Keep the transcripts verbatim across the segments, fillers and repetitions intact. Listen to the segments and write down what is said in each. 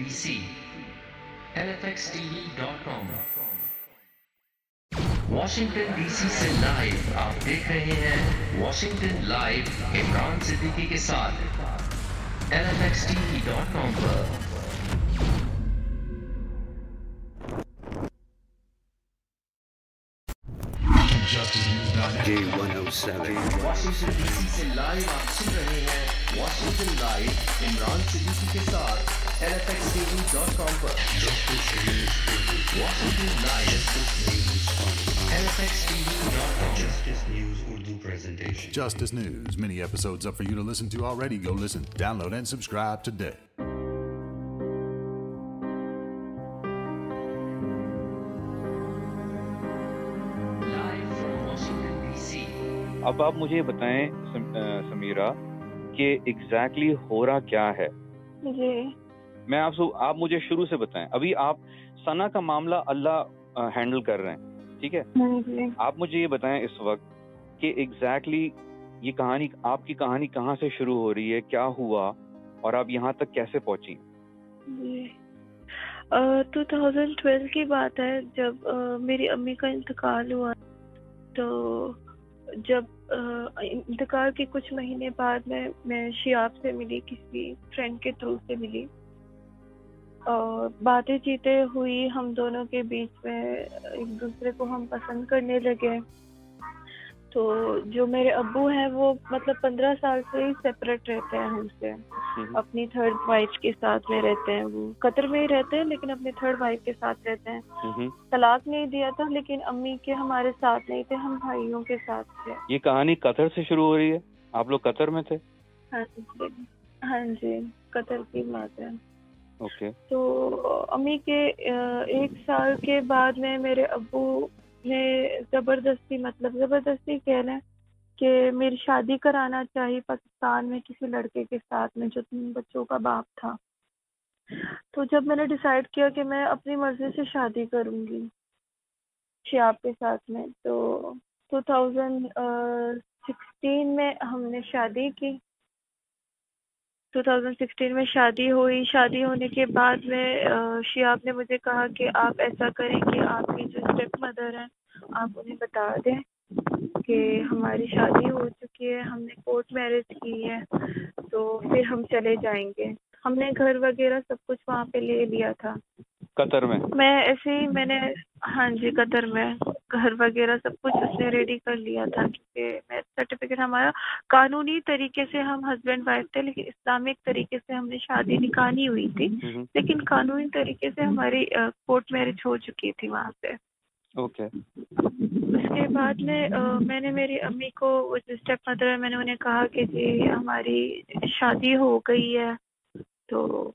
Be C L F X T V dot com. Washington D C سے live آپ دیکھ رہے ہیں واشنگٹن لائیو عمران صدیقی کے ساتھ L F X T V dot com پر. واشنگٹن ڈی سی سے لائیو آپ سن رہے ہیں واشنگٹن لائیو عمران صدیقی کے ساتھ L F X T V dot com پر. Washington live L F X T V dot com. Justice News Urdu presentation. Justice News, many episodes up for you to listen to already. Go listen, download and subscribe today. اب آپ مجھے بتائیں سمیرا کہ exactly ہو رہا کیا ہے. جی میں آپ سے آپ مجھے شروع سے بتائیں. ابھی آپ ثنا کا معاملہ اللہ ہینڈل کر رہے ہیں, ٹھیک ہے؟ آپ مجھے یہ بتائیں اس وقت کہ ایگزیکٹلی یہ کہانی, آپ کی کہانی کہاں سے شروع ہو رہی ہے, کیا ہوا اور آپ یہاں تک کیسے پہنچی؟ جی دو ہزار بارہ کی بات ہے جب میری امی کا انتقال ہوا. تو جب انتقال کے کچھ مہینے بعد میں میں شیاب سے ملی, کسی فرینڈ کے تھرو سے ملی, اور باتیں چیتیں ہوئی ہم دونوں کے بیچ میں. ایک دوسرے کو ہم پسند کرنے لگے. تو جو میرے ابو ہیں وہ مطلب پندرہ سال سے ہی سیپریٹ رہتے ہیں ہم سے, اپنی تھرڈ وائف کے ساتھ میں رہتے ہیں. وہ قطر میں ہی رہتے ہیں لیکن اپنی تھرڈ وائف کے ساتھ رہتے ہیں. طلاق نہیں دیا تھا لیکن امی کے ہمارے ساتھ نہیں تھے, ہم بھائیوں کے ساتھ تھے. یہ کہانی قطر سے شروع ہو رہی ہے, آپ لوگ قطر میں تھے؟ ہاں جی, ہاں جی قطر کی بات ہے. اوکے. تو امی کے ایک سال کے بعد میں میرے ابو نے زبردستی, مطلب زبردستی کہہ لیں کہ میری شادی کرانا چاہیے پاکستان میں کسی لڑکے کے ساتھ میں جو تین بچوں کا باپ تھا. تو جب میں نے ڈیسائیڈ کیا کہ میں اپنی مرضی سے شادی کروں گی شیاب کے ساتھ میں, تو دو ہزار سولہ میں ہم نے شادی کی. دو ہزار سولہ میں شادی ہوئی. شادی ہونے کے بعد میں شیاب نے مجھے کہا کہ آپ ایسا کریں کہ آپ کی جو اسٹیپ مدر ہیں آپ انہیں بتا دیں کہ ہماری شادی ہو چکی ہے, ہم نے کورٹ میرج کی ہے, تو پھر ہم چلے جائیں گے. ہم نے گھر وغیرہ سب کچھ وہاں پہ لے لیا تھا قطر میں. میں ایسے ہی میں نے, ہاں جی قطر میں گھر وغیرہ سب کچھ اس نے ریڈی کر لیا تھا کیونکہ میرج سرٹیفکیٹ ہمارا قانونی طریقے سے ہم ہسبینڈ وائف تھے لیکن اسلامک طریقے سے ہم نے شادی نکالی ہوئی تھی, لیکن قانونی طریقے سے ہماری کورٹ میرج ہو چکی تھی وہاں پہ. اوکے. اس کے بعد میں میں نے میری امی کو اسٹیپ مدر میں نے انہیں کہا کہ جی ہماری شادی ہو گئی ہے. تو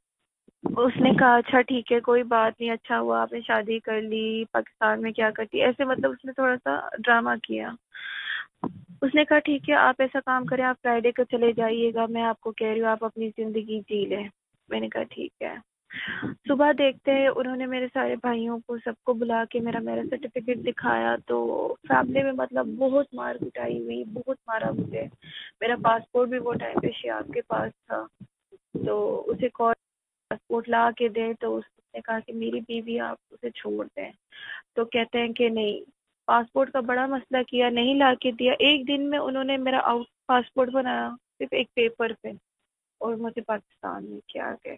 اس نے کہا اچھا ٹھیک ہے کوئی بات نہیں, اچھا ہوا آپ نے شادی کر لی, پاکستان میں کیا کرتی ایسے, مطلب اس نے تھوڑا سا ڈرامہ کیا. اس نے کہا ٹھیک ہے آپ ایسا کام کریں آپ فرائیڈے کو چلے جائیے گا, میں آپ کو کہہ رہی ہوں آپ اپنی زندگی جی لیں. میں نے کہا ٹھیک ہے. صبح دیکھتے ہیں انہوں نے میرے سارے بھائیوں کو سب کو بلا کے میرا میرج سرٹیفکیٹ دکھایا. تو فیملی میں مطلب بہت مار پٹائی ہوئی, بہت مارا مجھے. میرا پاسپورٹ بھی وہ ٹائم پہ شیاب کے پاس تھا, تو اسے کال پاسپورٹ لا کے دیں. تو اس نے کہا کہ میری بیوی آپ اسے چھوڑ دیں. تو کہتے ہیں کہ نہیں, پاسپورٹ کا بڑا مسئلہ کیا, نہیں لا کے دیا. ایک دن میں انہوں نے میرا آؤٹ پاسپورٹ بنایا صرف ایک پیپر پہ اور مجھے پاکستان لے کے آ گئے.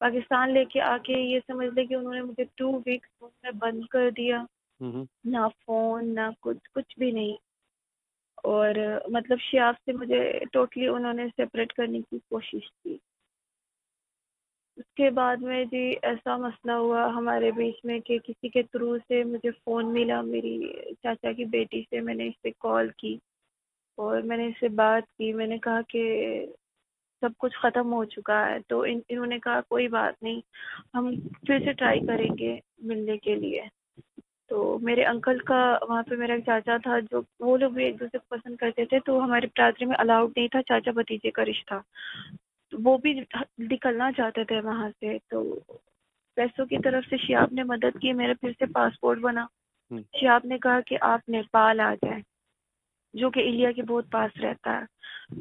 پاکستان لے کے آ کے یہ سمجھ لے کہ انہوں نے مجھے ٹو ویکس میں بند کر دیا, نہ فون نہ کچھ, کچھ بھی نہیں. اور مطلب شیاب سے مجھے ٹوٹلی انہوں نے سیپریٹ کرنے کی کوشش کی. اس کے بعد میں جی ایسا مسئلہ ہوا ہمارے بیچ میں کہ کسی کے تھرو سے مجھے فون ملا, میری چاچا کی بیٹی سے. میں نے اس سے کال کی اور میں نے اس سے بات کی. میں نے کہا کہ سب کچھ ختم ہو چکا ہے. تو ان, انہوں نے کہا کوئی بات نہیں ہم پھر سے ٹرائی کریں گے ملنے کے لیے. تو میرے انکل کا وہاں پہ میرا ایک چاچا تھا جو وہ لوگ بھی ایک دوسرے کو پسند کرتے تھے. تو ہمارے برادری میں الاؤڈ نہیں تھا چاچا بھتیجے کا رشتہ, وہ بھی نکلنا چاہتے تھے وہاں سے. تو پیسوں کی طرف سے شیاب نے مدد کی, میرا پھر سے پاسپورٹ بنا. شیاب نے کہا کہ آپ نیپال آ جائیں جو کہ انڈیا کے بہت پاس رہتا ہے,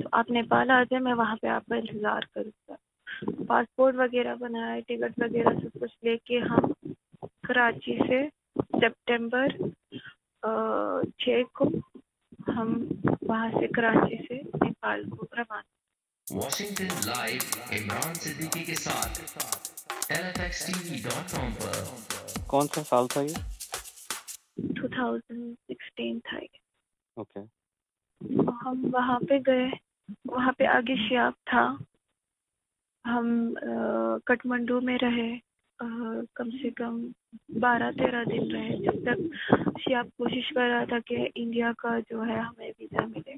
تو آپ نیپال آ جائیں میں وہاں پہ آپ کا انتظار کروں گا. پاسپورٹ وغیرہ بنایا, ٹکٹ وغیرہ سب کچھ لے کے ہم کراچی سے سپٹمبر چھ کو ہم وہاں سے کراچی سے نیپال کو روانہ. واشنگٹن لائیو عمران صدیقی کے ساتھ L F X T V dot com پر. کون سا سال تھا یہ؟ دو ہزار سولہ تھا یہ. اوکے. ہم وہاں پہ گئے, وہاں پہ آگے شیاب تھا, ہم کٹمنڈو میں رہے کم سے کم بارہ تیرہ دن رہے جب تک شیاب کوشش کر رہا تھا کہ انڈیا کا جو ہے ہمیں ویزا ملے.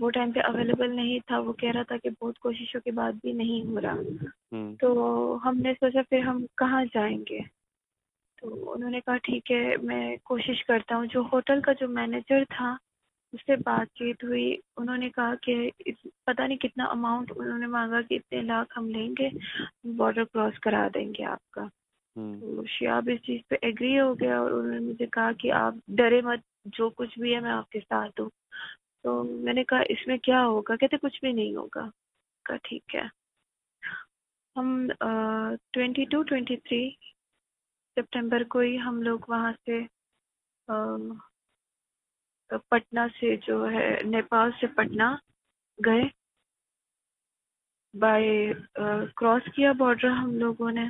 وہ ٹائم پہ اویلیبل نہیں تھا, وہ کہہ رہا تھا کہ بہت کوششوں کے بعد بھی نہیں ہو رہا. تو ہم نے سوچا پھر ہم کہاں جائیں گے, تو انہوں نے کہا ٹھیک ہے میں کوشش کرتا ہوں. جو ہوٹل کا جو مینیجر تھا اس سے بات چیت ہوئی, انہوں نے کہا کہ پتہ نہیں کتنا اماؤنٹ انہوں نے مانگا کہ اتنے لاکھ ہم لیں گے, بارڈر کراس کرا دیں گے آپ کا. تو شیاب اس چیز پہ ایگری ہو گیا اور انہوں نے مجھے کہا کہ آپ ڈرے مت, جو کچھ بھی ہے میں آپ کے ساتھ ہوں. تو میں نے کہا اس میں کیا ہوگا, کہتے کچھ بھی نہیں ہوگا. کہا ٹھیک ہے. ہم twenty two twenty three September کو ہی ہم لوگ وہاں سے پٹنہ سے جو ہے نیپال سے پٹنہ گئے, بائی کراس کیا بارڈر ہم لوگوں نے.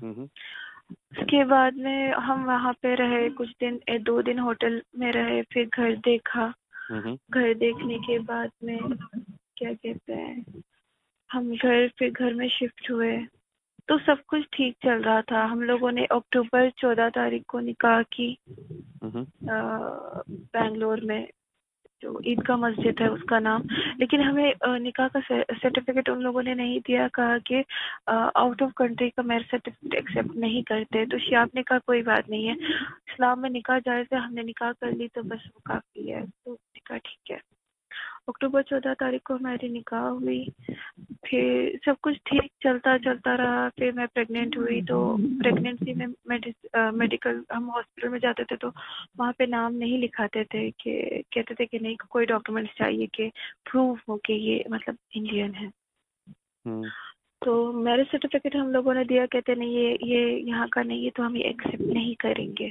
اس کے بعد میں ہم وہاں پہ رہے کچھ دن, دو دن ہوٹل میں رہے, پھر گھر دیکھا. گھر دیکھنے کے بعد میں کیا کہتے ہیں ہم گھر پھر گھر میں شفٹ ہوئے. تو سب کچھ ٹھیک چل رہا تھا. ہم لوگوں نے اکتوبر چودہ تاریخ کو نکاح کی بنگلور میں, جو عید کا مسجد ہے اس کا نام. لیکن ہمیں نکاح کا سرٹیفکیٹ ان لوگوں نے نہیں دیا, کہا کہ آؤٹ آف کنٹری کا میرج سرٹیفکیٹ ایکسیپٹ نہیں کرتے. تو شیاب نے کہا کوئی بات نہیں ہے, اسلام میں نکاح جائز ہے, ہم نے نکاح کر لی تو بس وہ کافی ہے. تو نکاح ٹھیک ہے. اکتوبر چودہ تاریخ کو ہماری نکاح ہوئی. پھر سب کچھ ٹھیک چلتا چلتا رہا. پھر میں پریگنینٹ ہوئی, تو پریگنینسی میں میڈیکل ہم ہاسپٹل میں جاتے تھے تو وہاں پہ نام نہیں لکھاتے تھے, کہ کہتے تھے کہ نہیں کوئی ڈاکیومنٹس چاہیے کہ پروو ہو کہ یہ مطلب انڈین ہے. تو میرج سرٹیفکیٹ ہم لوگوں نے دیا, کہتے نہیں یہ یہ یہاں کا نہیں ہے تو ہم یہ ایکسیپٹ نہیں کریں گے.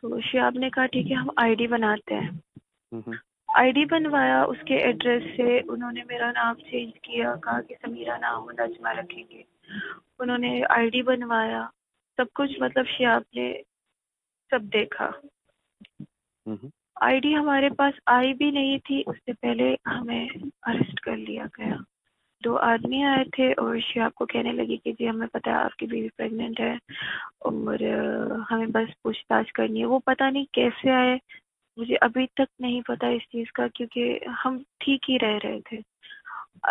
تو شیاب نے کہا ٹھیک ہے ہم آئی ڈی بناتے ہیں. آئی ڈی بنوایا, اس کے ایڈریس سے انہوں نے میرا نام چینج کیا, کہا کہ سمیرا نام نجمہ رکھیں گے. انہوں نے آئی ڈی بنوایا, سب کچھ مطلب شیاب نے سب دیکھا. آئی ڈی ہمارے پاس آئی بھی نہیں تھی, اس سے پہلے ہمیں اریسٹ کر لیا گیا. دو آدمی آئے تھے اور شیاب کو کہنے لگے کہ جی ہمیں پتہ ہے آپ کی بیوی پریگنینٹ ہے اور ہمیں بس پوچھ تاچھ کرنی ہے. وہ پتہ نہیں کیسے آئے, مجھے ابھی تک نہیں پتا اس چیز کا, کیونکہ ہم ٹھیک ہی رہ رہے تھے.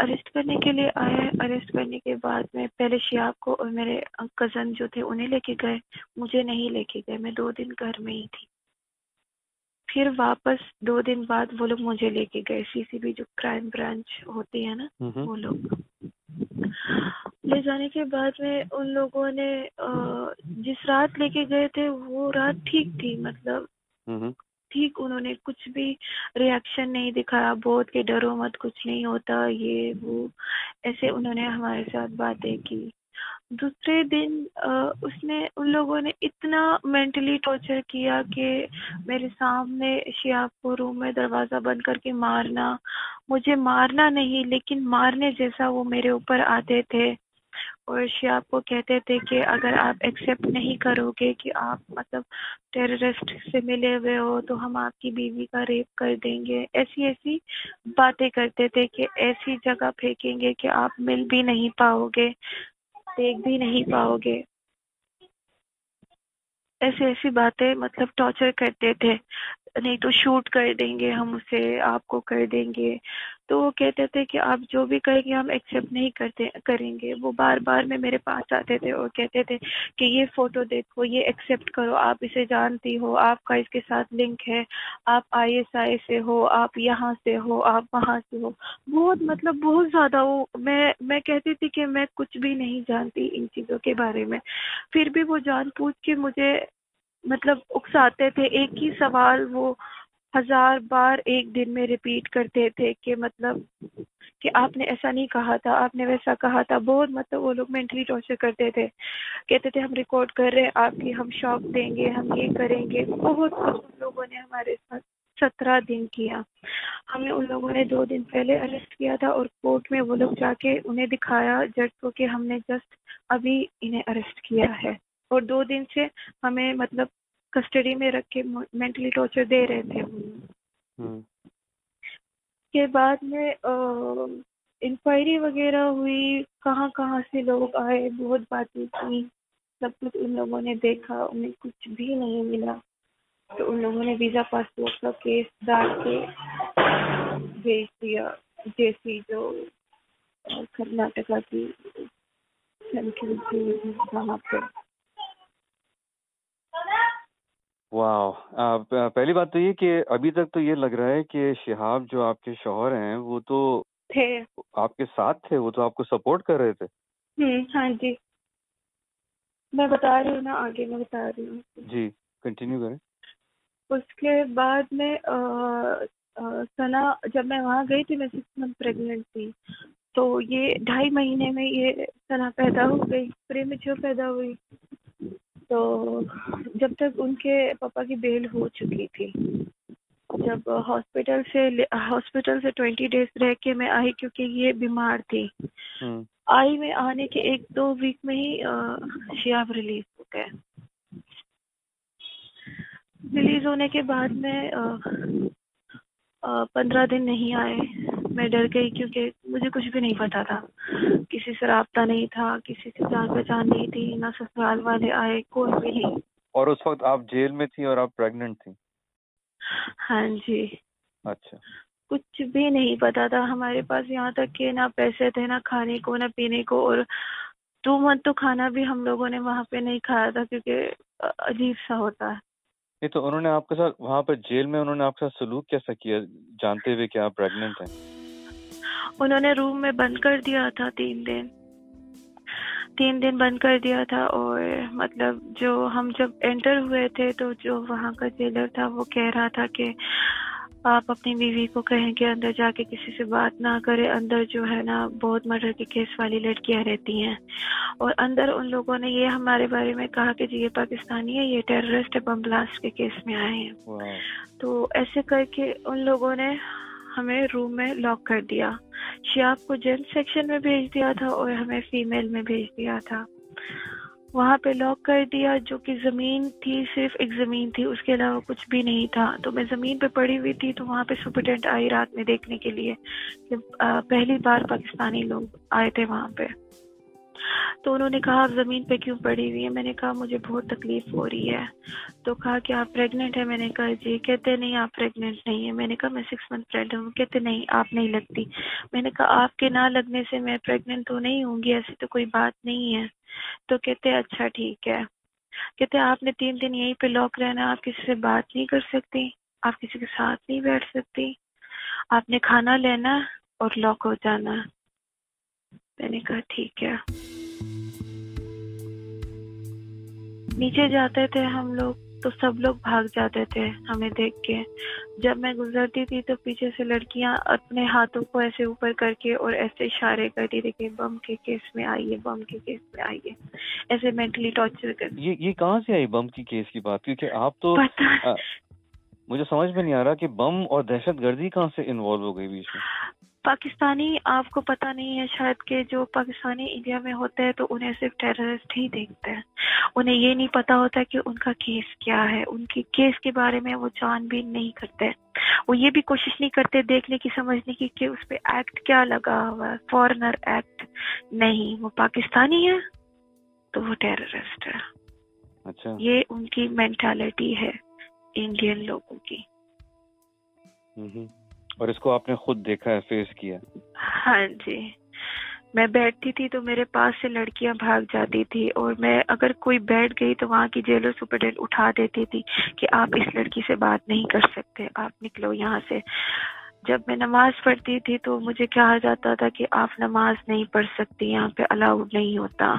اریسٹ کرنے کے لیے آئے. اریسٹ کرنے کے بعد میں پہلے شیاب کو اور میرے کزن جو تھے انہیں لے کے گئے, مجھے نہیں لے کے گئے, میں دو دن گھر میں ہی تھی. پھر واپس دو دن بعد وہ لوگ مجھے لے کے گئے, سی سی بی جو کرائم برانچ ہوتی ہے نا وہ لوگ لے جانے کے بعد میں ان لوگوں نے جس رات لے کے گئے تھے وہ رات ٹھیک تھی, مطلب ٹھیک. انہوں نے کچھ بھی ری ایکشن نہیں دکھایا, بہت کہ ڈرو مت کچھ نہیں ہوتا یہ وہ, ایسے انہوں نے ہمارے ساتھ باتیں کی. دوسرے دن اس نے ان لوگوں نے اتنا مینٹلی ٹارچر کیا کہ میرے سامنے شیاب کو روم میں دروازہ بند کر کے مارنا, مجھے مارنا نہیں لیکن مارنے جیسا وہ میرے اوپر آتے تھے اور شیاب کو کہتے تھے کہ اگر آپ ایکسیپٹ نہیں کرو گے کہ آپ مطلب ٹیررسٹ سے ملے ہوئے ہو تو ہم آپ کی بیوی کا ریپ کر دیں گے. ایسی ایسی باتیں کرتے تھے کہ ایسی جگہ پھینکیں گے کہ آپ مل بھی نہیں پاؤ گے, دیکھ بھی نہیں پاؤ گے. ایسی ایسی باتیں مطلب ٹارچر کرتے تھے, نہیں تو شوٹ کر دیں گے ہم اسے, آپ کو کر دیں گے. تو وہ کہتے تھے کہ آپ جو بھی کہیں گے ہم ایکسیپٹ نہیں کرتے کریں گے. وہ بار بار میں میرے پاس آتے تھے اور کہتے تھے کہ یہ فوٹو دیکھو, یہ ایکسیپٹ کرو, آپ اسے جانتی ہو, آپ کا اس کے ساتھ لنک ہے, آپ آئی ایس آئی سے ہو, آپ یہاں سے ہو, آپ وہاں سے ہو. بہت مطلب بہت زیادہ وہ میں میں کہتی تھی کہ میں کچھ بھی نہیں جانتی ان چیزوں کے بارے میں, پھر بھی وہ جان بوجھ کے مجھے مطلب اکساتے تھے. ایک ہی سوال وہ ہزار بار ایک دن میں ریپیٹ کرتے تھے کہ مطلب کہ آپ نے ایسا نہیں کہا تھا، آپ نے ویسا کہا تھا. بہت مطلب وہ لوگ مینٹلی ٹارچر کرتے تھے، کہتے تھے ہم ریکارڈ کر رہے ہیں آپ کی، ہم شاک دیں گے، ہم یہ کریں گے. بہت کچھ لوگوں نے ہمارے ساتھ سترہ دن کیا. ہمیں ان لوگوں نے دو دن پہلے اریسٹ کیا تھا اور کورٹ میں وہ لوگ جا کے انہیں دکھایا جج کو کہ ہم نے جسٹ ابھی انہیں اریسٹ کیا ہے، اور دو دن سے ہمیں مطلب کسٹڈی میں رکھ کے مینٹلی ٹارچر دے رہے تھے. کے بعد میں انکوائری وغیرہ ہوئی، کہاں کہاں سے لوگ آئے، بہت باتیں کی، سب کچھ ان لوگوں نے دیکھا، انہیں کچھ بھی نہیں ملا. تو ان لوگوں نے ویزا پاسپورٹ کا کیس ڈال کے بھیج دیا، جیسی جو کرناٹکا کی سینٹرل تھی وہاں پہ. واو. پہلی بات تو یہ کہ ابھی تک تو یہ لگ رہا ہے کہ شہاب جو آپ کے شوہر ہیں وہ تو تھے، آپ کے ساتھ تھے، وہ تو آپ کو سپورٹ کر رہے تھے. ہاں جی، میں بتا رہی ہوں نا، آگے میں بتا رہی ہوں. جی کنٹینیو کریں. اس کے بعد میں سنا، جب میں وہاں گئی تھی میں سکس منتھ پریگنینٹ تھی، تو یہ ڈھائی مہینے میں یہ سنا پیدا ہو گئی، پریمیچور پیدا ہوئی. تو جب تک ان کے پاپا کی بیل ہو چکی تھی، جب ہاسپٹل سے ہاسپٹل سے ٹوینٹی ڈیز رہ کے میں آئی، کیونکہ یہ بیمار تھی. آئی میں آنے کے ایک دو ویک میں ہی شیاب ریلیز ہو گئے. ریلیز ہونے کے بعد میں پندرہ دن نہیں آئے، میں ڈر گئی کیونکہ مجھے کچھ بھی نہیں پتا تھا، کسی سے رابطہ نہیں تھا، کسی سے جان پہچان نہیں تھی، نہ سسرال والے آئے، کوئی بھی نہیں. اور اس وقت آپ جیل میں تھی اور آپ پریگننٹ تھی. ہاں جی. اچھا. کچھ بھی نہیں پتا تھا ہمارے پاس، یہاں تک کہ نہ پیسے تھے، نہ کھانے کو، نہ پینے کو. اور ٹو منتھ تو کھانا بھی ہم لوگوں نے وہاں پہ نہیں کھایا تھا کیونکہ عجیب سا ہوتا ہے. یہ تو انہوں نے آپ کے ساتھ وہاں پہ جیل میں انہوں نے آپ کے ساتھ سلوک کیسا کیا جانتے ہوئے کہ آپ پریگننٹ ہیں؟ انہوں نے روم میں بند کر دیا تھا تین دن تین دن بند کر دیا تھا. اور مطلب جو ہم جب انٹر ہوئے تھے تو جو وہاں کا جیلر تھا وہ کہہ رہا تھا کہ آپ اپنی بیوی کو کہیں کہ اندر جا کے کسی سے بات نہ کرے، اندر جو ہے نا بہت مرڈر کے کیس والی لڑکیاں رہتی ہیں. اور اندر ان لوگوں نے یہ ہمارے بارے میں کہا کہ جی یہ پاکستانی ہے، یہ ٹیررسٹ ہے، بم بلاسٹ کے کیس میں آئے ہیں. تو ایسے کر کے ان لوگوں نے ہمیں روم میں لاک کر دیا. شیاب کو جینٹ سیکشن میں بھیج دیا تھا اور ہمیں فیمیل میں بھیج دیا تھا. وہاں پہ لاک کر دیا، جو کہ زمین تھی، صرف ایک زمین تھی، اس کے علاوہ کچھ بھی نہیں تھا. تو میں زمین پہ پڑی ہوئی تھی. تو وہاں پہ سپرڈینٹ آئی رات میں دیکھنے کے لیے، پہلی بار پاکستانی لوگ آئے تھے وہاں پہ. تو انہوں نے کہا آپ زمین پہ کیوں پڑی ہوئی ہیں؟ میں نے کہا مجھے بہت تکلیف ہو رہی ہے. تو کہا کہ آپ پریگننٹ ہیں؟ میں نے کہا جی. کہتے نہیں آپ پریگننٹ نہیں ہیں. میں نے کہا میں سکس منتھ پریگننٹ ہوں. کہتے نہیں آپ نہیں لگتی. میں نے کہا آپ کے نہ لگنے سے میں پریگننٹ تو نہیں ہوں گی، ایسی تو کوئی بات نہیں ہے. تو کہتے اچھا ٹھیک ہے. کہتے آپ نے تین دن یہیں پہ لاک رہنا، آپ کسی سے بات نہیں کر سکتی، آپ کسی کے ساتھ نہیں بیٹھ سکتی، آپ نے کھانا لینا اور لاک ہو جانا. میں نے کہا ٹھیک ہے. نیچے جاتے تھے ہم لوگ تو سب لوگ بھاگ جاتے تھے ہمیں دیکھ کے. جب میں گزرتی تھی تو پیچھے سے لڑکیاں اپنے ہاتھوں کو ایسے اوپر کر کے اور ایسے اشارے کرتی تھی کہ بم کے کیس میں آئیے، بم کے کیس میں آئیے، ایسے مینٹلی ٹارچر کر. یہ یہ کہاں سے آئی بم کی کیس کی بات؟ کیونکہ آپ تو مجھے سمجھ میں نہیں آ رہا کہ بم اور دہشت گردی کہاں سے انوالو ہو گئی بیچ میں. پاکستانی آپ کو پتہ نہیں ہے شاید کہ جو پاکستانی انڈیا میں ہوتے ہیں تو انہیں صرف ٹیررسٹ ہی دیکھتے ہیں، انہیں یہ نہیں پتہ ہوتا کہ ان کا کیس کیا ہے، ان کے کیس کے بارے میں وہ جان بھی نہیں کرتے، وہ یہ بھی کوشش نہیں کرتے دیکھنے کی، سمجھنے کی کہ اس پہ ایکٹ کیا لگا ہوا ہے. فورنر ایکٹ نہیں، وہ پاکستانی ہے تو وہ ٹیررسٹ ہے. اچھا. یہ ان کی مینٹالٹی ہے انڈین لوگوں کی. اور اس کو آپ نے خود دیکھا ہے، فیس کیا؟ ہاں جی. میں بیٹھتی تھی تو میرے پاس سے لڑکیاں بھاگ جاتی تھی، اور میں اگر کوئی بیٹھ گئی تو وہاں کی جیلر سپرڈینٹ اٹھا دیتی تھی کہ آپ اس لڑکی سے بات نہیں کر سکتے، آپ نکلو یہاں سے. جب میں نماز پڑھتی تھی تو مجھے کہا جاتا تھا کہ آپ نماز نہیں پڑھ سکتی, یہاں پہ الاؤڈ نہیں ہوتا,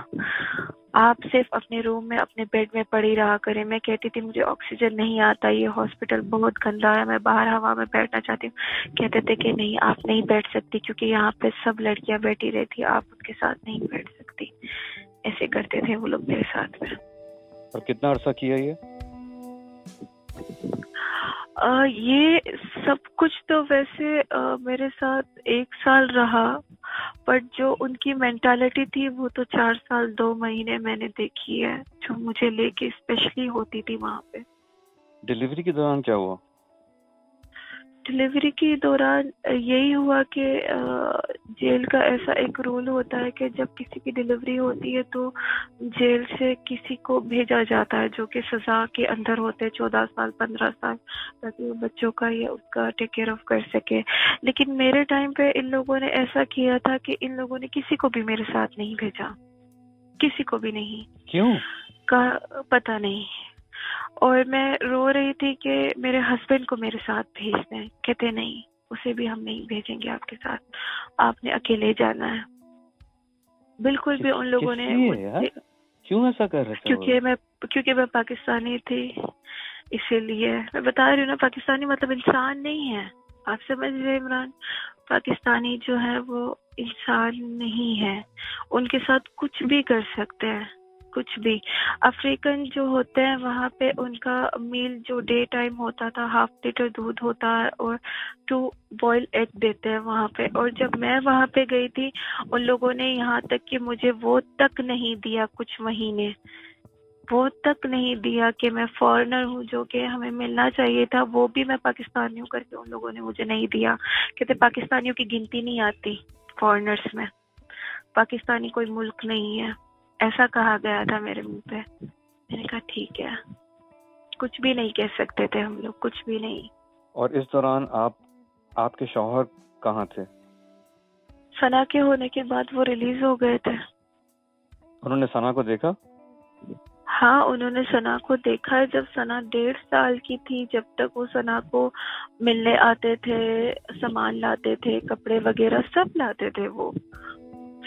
آپ صرف اپنے روم میں اپنے بیڈ میں پڑی رہا کریں. میں کہتی تھی مجھے آکسیجن نہیں آتا, یہ ہاسپٹل بہت گندا ہے, میں باہر ہوا میں بیٹھنا چاہتی ہوں. کہتے تھے کہ نہیں آپ نہیں بیٹھ سکتی کیونکہ یہاں پہ سب لڑکیاں بیٹھی رہتی, آپ ان کے ساتھ نہیں بیٹھ سکتی. ایسے کرتے تھے وہ لوگ میرے ساتھ میں. اور کتنا عرصہ کیا یہ؟ Uh, یہ سب کچھ تو ویسے uh, میرے ساتھ ایک سال رہا, بٹ جو ان کی مینٹالٹی تھی وہ تو چار سال دو مہینے میں نے دیکھی ہے, جو مجھے لے کے اسپیشلی ہوتی تھی وہاں پہ. ڈیلیوری کے دوران کیا ہوا؟ ڈیلیوری کے دوران یہی ہوا کہ جیل کا ایسا ایک رول ہوتا ہے کہ جب کسی کی ڈیلیوری ہوتی ہے تو جیل سے کسی کو بھیجا جاتا ہے جو کہ سزا کے اندر ہوتے چودہ سال پندرہ سال, تاکہ وہ بچوں کا یا اس کا ٹیک کیئر آف کر سکے. لیکن میرے ٹائم پہ ان لوگوں نے ایسا کیا تھا کہ ان لوگوں نے کسی کو بھی میرے ساتھ نہیں بھیجا, کسی کو بھی نہیں. کیوں کا پتہ نہیں. اور میں رو رہی تھی کہ میرے ہسبینڈ کو میرے ساتھ بھیج دیں, کہتے نہیں اسے بھی ہم نہیں بھیجیں گے آپ کے ساتھ, آپ نے اکیلے جانا ہے. بالکل بھی ان لوگوں نے کیوں ایسا کر رہا تھا؟ کیونکہ میں کیونکہ میں پاکستانی تھی اسی لیے میں بتا رہی ہوں نا. پاکستانی مطلب انسان نہیں ہے, آپ سمجھ رہے عمران, پاکستانی جو ہے وہ انسان نہیں ہے, ان کے ساتھ کچھ بھی کر سکتے ہیں, کچھ بھی. افریقن جو ہوتے ہیں وہاں پہ ان کا میل جو ڈے ٹائم ہوتا تھا ہاف لیٹر دودھ ہوتا ہے اور ٹو بوائل ایگ دیتے ہیں وہاں پہ. اور جب میں وہاں پہ گئی تھی ان لوگوں نے یہاں تک کہ مجھے وہ تک نہیں دیا, کچھ مہینے وہ تک نہیں دیا کہ میں فورنر ہوں جو کہ ہمیں ملنا چاہیے تھا, وہ بھی میں پاکستانیوں کر کے ان لوگوں نے مجھے نہیں دیا. کہتے پاکستانیوں کی گنتی نہیں آتی فورنرس میں, پاکستانی کوئی ملک نہیں ہے, ایسا کہا گیا تھا میرے منہ پہ. میں نے کہا ٹھیک ہے, کچھ بھی نہیں کہہ سکتے تھے ہم لوگ, کچھ بھی نہیں. اور اس دوران آپ آپ کے شوہر کہاں تھے؟ ثنا کے ہونے کے بعد وہ ریلیز ہو گئے تھے. انہوں نے ثنا کو دیکھا؟ ہاں انہوں نے ثنا کو دیکھا ہے. جب ثنا ڈیڑھ سال کی تھی جب تک وہ ثنا کو ملنے آتے تھے, سامان لاتے تھے, کپڑے وغیرہ سب لاتے تھے, وہ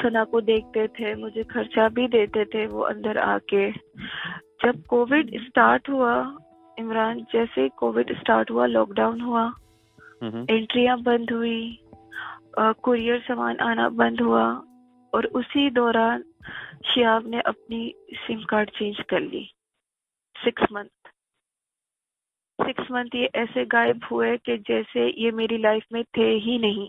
ثنا کو دیکھتے تھے, مجھے خرچہ بھی دیتے تھے وہ اندر آ کے. جب کووڈ اسٹارٹ ہوا عمران, جیسے کووڈ اسٹارٹ ہوا لاک ڈاؤن ہوا, انٹریاں بند ہوئی, کوریئر سامان آنا بند ہوا, اور اسی دوران شیاب نے اپنی سم کارڈ چینج کر لی. سکس منتھ سکس منتھ یہ ایسے غائب ہوئے کہ جیسے یہ میری لائف میں تھے ہی نہیں.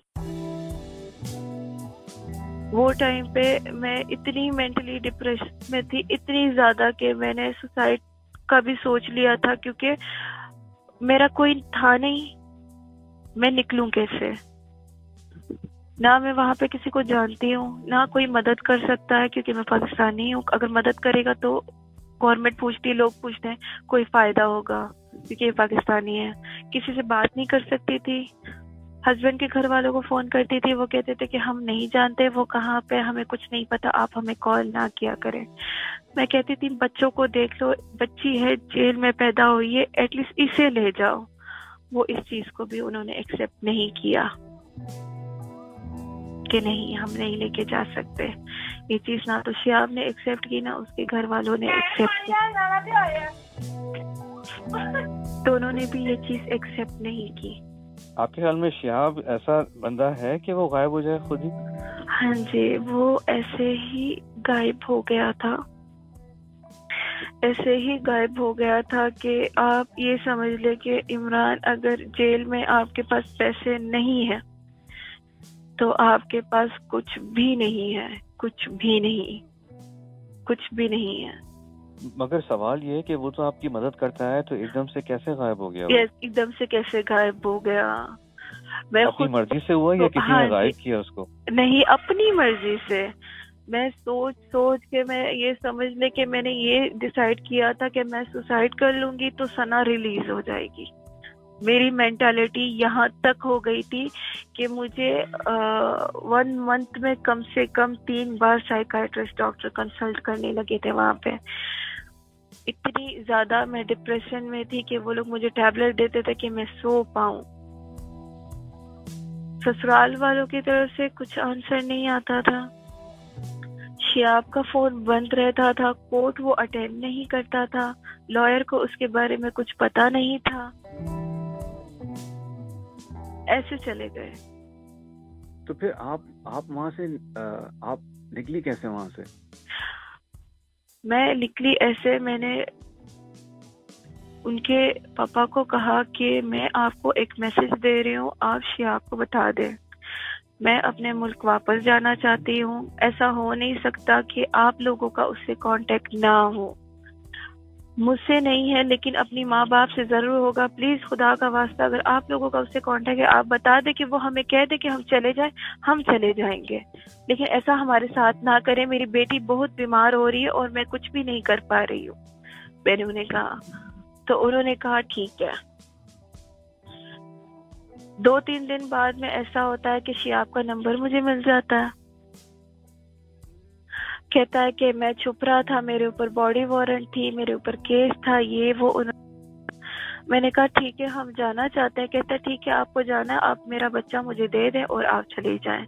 وہ ٹائم پہ میں اتنی مینٹلی ڈپریشن میں تھی, اتنی زیادہ کہ میں نے سوسائڈ کا بھی سوچ لیا تھا, کیونکہ میرا کوئی تھا نہیں, میں نکلوں کیسے, نہ میں وہاں پہ کسی کو جانتی ہوں, نہ کوئی مدد کر سکتا ہے کیونکہ میں پاکستانی ہوں. اگر مدد کرے گا تو گورنمنٹ پوچھتی, لوگ پوچھتے ہیں کوئی فائدہ ہوگا کیونکہ یہ پاکستانی ہے. کسی سے بات نہیں کر سکتی تھی, ہسبینڈ کے گھر والوں کو فون کرتی تھی, وہ کہتے تھے کہ ہم نہیں جانتے وہ کہاں پہ, ہمیں کچھ نہیں پتا, آپ ہمیں کال نہ کیا کریں. میں کہتی تھی بچوں کو دیکھ لو, بچی ہے جیل میں پیدا ہوئی ہے, ایٹ لیسٹ اسے لے جاؤ. وہ اس چیز کو بھی انہوں نے ایکسیپٹ نہیں کیا کہ نہیں ہم نہیں لے کے جا سکتے یہ چیز. نہ تو شیاب نے ایکسیپٹ کی, نہ اس کے گھر والوں نے ایکسیپٹ کی, دونوں نے بھی یہ چیز ایکسیپٹ نہیں کی. آپ کے خیال میں شیاب ایسا بندہ ہے کہ وہ غائب ہو جائے خود ہی؟ ہاں جی, وہ ایسے ہی غائب ہو گیا تھا, ایسے ہی غائب ہو گیا تھا کہ آپ یہ سمجھ لیں کہ عمران اگر جیل میں آپ کے پاس پیسے نہیں ہیں تو آپ کے پاس کچھ بھی نہیں ہے, کچھ بھی نہیں, کچھ بھی نہیں ہے. مگر سوال یہ ہے کہ وہ تو آپ کی مدد کرتا ہے, تو ایک دم سے کیسے غائب ہو گیا؟ yes, ایک دم سے کیسے غائب ہو گیا؟ میں اپنی خود... مرضی سے ہوا یا کسی نے غائب کیا اس کو؟ نہیں, اپنی مرضی سے. میں سوچ سوچ کے میں یہ سمجھ لے کہ میں نے یہ ڈیسائیڈ کیا تھا کہ میں سوسائڈ کر لوں گی تو ثنا ریلیز ہو جائے گی. میری مینٹالٹی یہاں تک ہو گئی تھی کہ مجھے ون منتھ میں کم سے کم تین بار سائیکیٹرسٹ ڈاکٹر کنسلٹ کرنے لگے تھے وہاں پہ. اتنی زیادہ میں ڈپریشن میں تھی کہ وہ لوگ مجھے ٹیبلٹ دیتے تھے کہ میں سو پاؤں. سسرال والوں کی طرف سے کچھ آنسر نہیں آتا تھا، شیاب کا فون بند رہتا تھا، کورٹ وہ اٹینڈ نہیں کرتا تھا، لائر کو اس کے بارے میں کچھ پتا نہیں تھا، ایسے چلے گئے۔ تو پھر آپ آپ وہاں سے آپ نکلی کیسے وہاں سے؟ میں نکلی ایسے، میں نے ان کے پاپا کو کہا کہ میں آپ کو ایک میسج دے رہی ہوں، آپ شیاب کو بتا دیں، میں اپنے ملک واپس جانا چاہتی ہوں، ایسا ہو نہیں سکتا کہ آپ لوگوں کا اس سے کانٹیکٹ نہ ہو، مجھ سے نہیں ہے لیکن اپنی ماں باپ سے ضرور ہوگا، پلیز خدا کا واسطہ اگر آپ لوگوں کا اس سے کانٹیکٹ ہے آپ بتا دیں کہ وہ ہمیں کہہ دیں کہ ہم چلے جائیں، ہم چلے جائیں گے، لیکن ایسا ہمارے ساتھ نہ کریں، میری بیٹی بہت بیمار ہو رہی ہے اور میں کچھ بھی نہیں کر پا رہی ہوں، میں نے انہیں کہا۔ تو انہوں نے کہا ٹھیک ہے۔ دو تین دن بعد میں ایسا ہوتا ہے کہ شیاب کا نمبر مجھے مل جاتا ہے، کہتا ہے کہ میں چھپ رہا تھا، میرے اوپر باڈی وارنٹ تھی، میرے اوپر کیس تھا، یہ وہ انہوں... میں نے کہا ٹھیک ہے ہم جانا چاہتے ہیں، کہتا ہے ٹھیک ہے آپ کو جانا ہے، آپ میرا بچہ مجھے دے دیں اور آپ چلے جائیں۔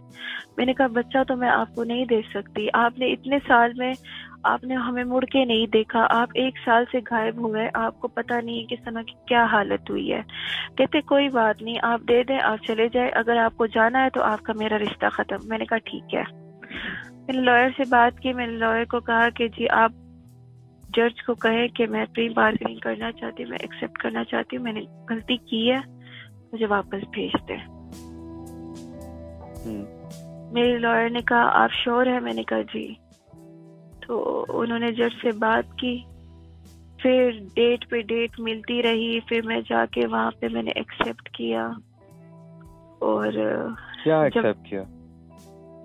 میں نے کہا بچہ تو میں آپ کو نہیں دے سکتی، آپ نے اتنے سال میں آپ نے ہمیں مڑ کے نہیں دیکھا، آپ ایک سال سے غائب ہو گئے، آپ کو پتہ نہیں ہے کس طرح کی کیا حالت ہوئی ہے۔ کہتے کوئی بات نہیں آپ دے دیں آپ چلے جائیں، اگر آپ کو جانا ہے تو آپ کا میرا رشتہ ختم۔ میں نے کہا ٹھیک ہے، میں نے لائر سے بات کی، میں نے لائر کو کہا کہ جی آپ جج کو کہیں کہ میں پری بارگننگ کرنا چاہتی ہوں، میں ایکسیپٹ کرنا چاہتی ہوں، میں نے غلطی کی ہے، مجھے واپس بھیج دیں۔ میری لائر نے کہا آپ شور ہیں؟ میں نے کہا جی۔ تو انہوں نے جج سے بات کی، پھر ڈیٹ پہ ڈیٹ ملتی رہی، پھر میں جا کے وہاں پہ میں نے ایکسیپٹ کیا۔ اور کیا ایکسیپٹ کیا؟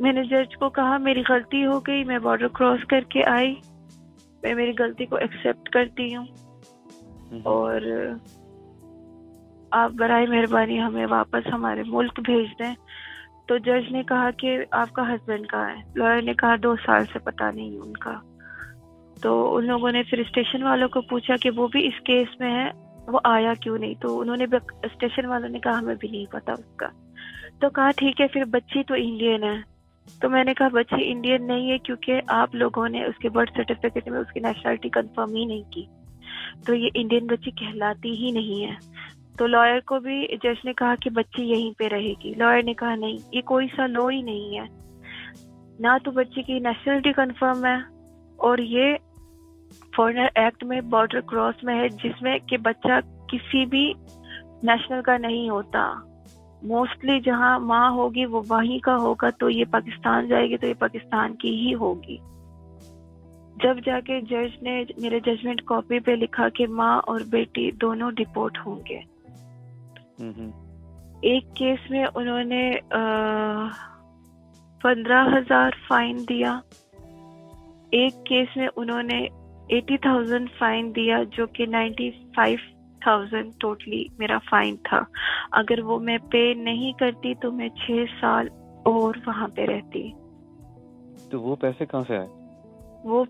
میں نے جج کو کہا میری غلطی ہو گئی، میں بارڈر کراس کر کے آئی، میں میری غلطی کو ایکسیپٹ کرتی ہوں اور آپ برائے مہربانی ہمیں واپس ہمارے ملک بھیج دیں۔ تو جج نے کہا کہ آپ کا ہسبینڈ کہاں ہے؟ لائر نے کہا دو سال سے پتہ نہیں ان کا۔ تو ان لوگوں نے پھر اسٹیشن والوں کو پوچھا کہ وہ بھی اس کیس میں ہے، وہ آیا کیوں نہیں؟ تو انہوں نے اسٹیشن والوں نے کہا ہمیں بھی نہیں پتہ اس کا۔ تو کہا ٹھیک ہے پھر بچی تو انڈین ہے۔ تو میں نے کہا بچی انڈین نہیں ہے کیونکہ آپ لوگوں نے اس کے برتھ سرٹیفکیٹ میں اس کی نیشنلٹی کنفرم ہی نہیں کی، تو یہ انڈین بچی کہلاتی ہی نہیں ہے۔ تو لائر کو بھی جج نے کہا کہ بچی یہیں پہ رہے گی۔ لائر نے کہا نہیں، یہ کوئی سا لو ہی نہیں ہے، نہ تو بچی کی نیشنلٹی کنفرم ہے اور یہ فورنر ایکٹ میں بارڈر کراس میں ہے جس میں کہ بچہ کسی بھی نیشنل کا نہیں ہوتا، موسٹلی جہاں ماں ہوگی وہ وہیں کا ہوگا، تو یہ پاکستان جائے گی تو یہ پاکستان کی ہی ہوگی۔ جب جا کے جج نے میرے ججمنٹ کاپی پہ لکھا کہ ماں اور بیٹی دونوں ڈپورٹ ہوں گے۔ ایک کیس میں انہوں نے پندرہ ہزار فائن دیا، ایک کیس میں انہوں نے ایٹی تھاؤزینڈ فائن دیا، جو کہ نائنٹی فائیو تھاؤزینڈ ٹوٹلی میرا فائن تھا، اگر وہ میں پے نہیں کرتی تو میں چھ سال اور وہاں پہ رہتی۔ تو وہ پیسے کہاں سے آئے؟ وہ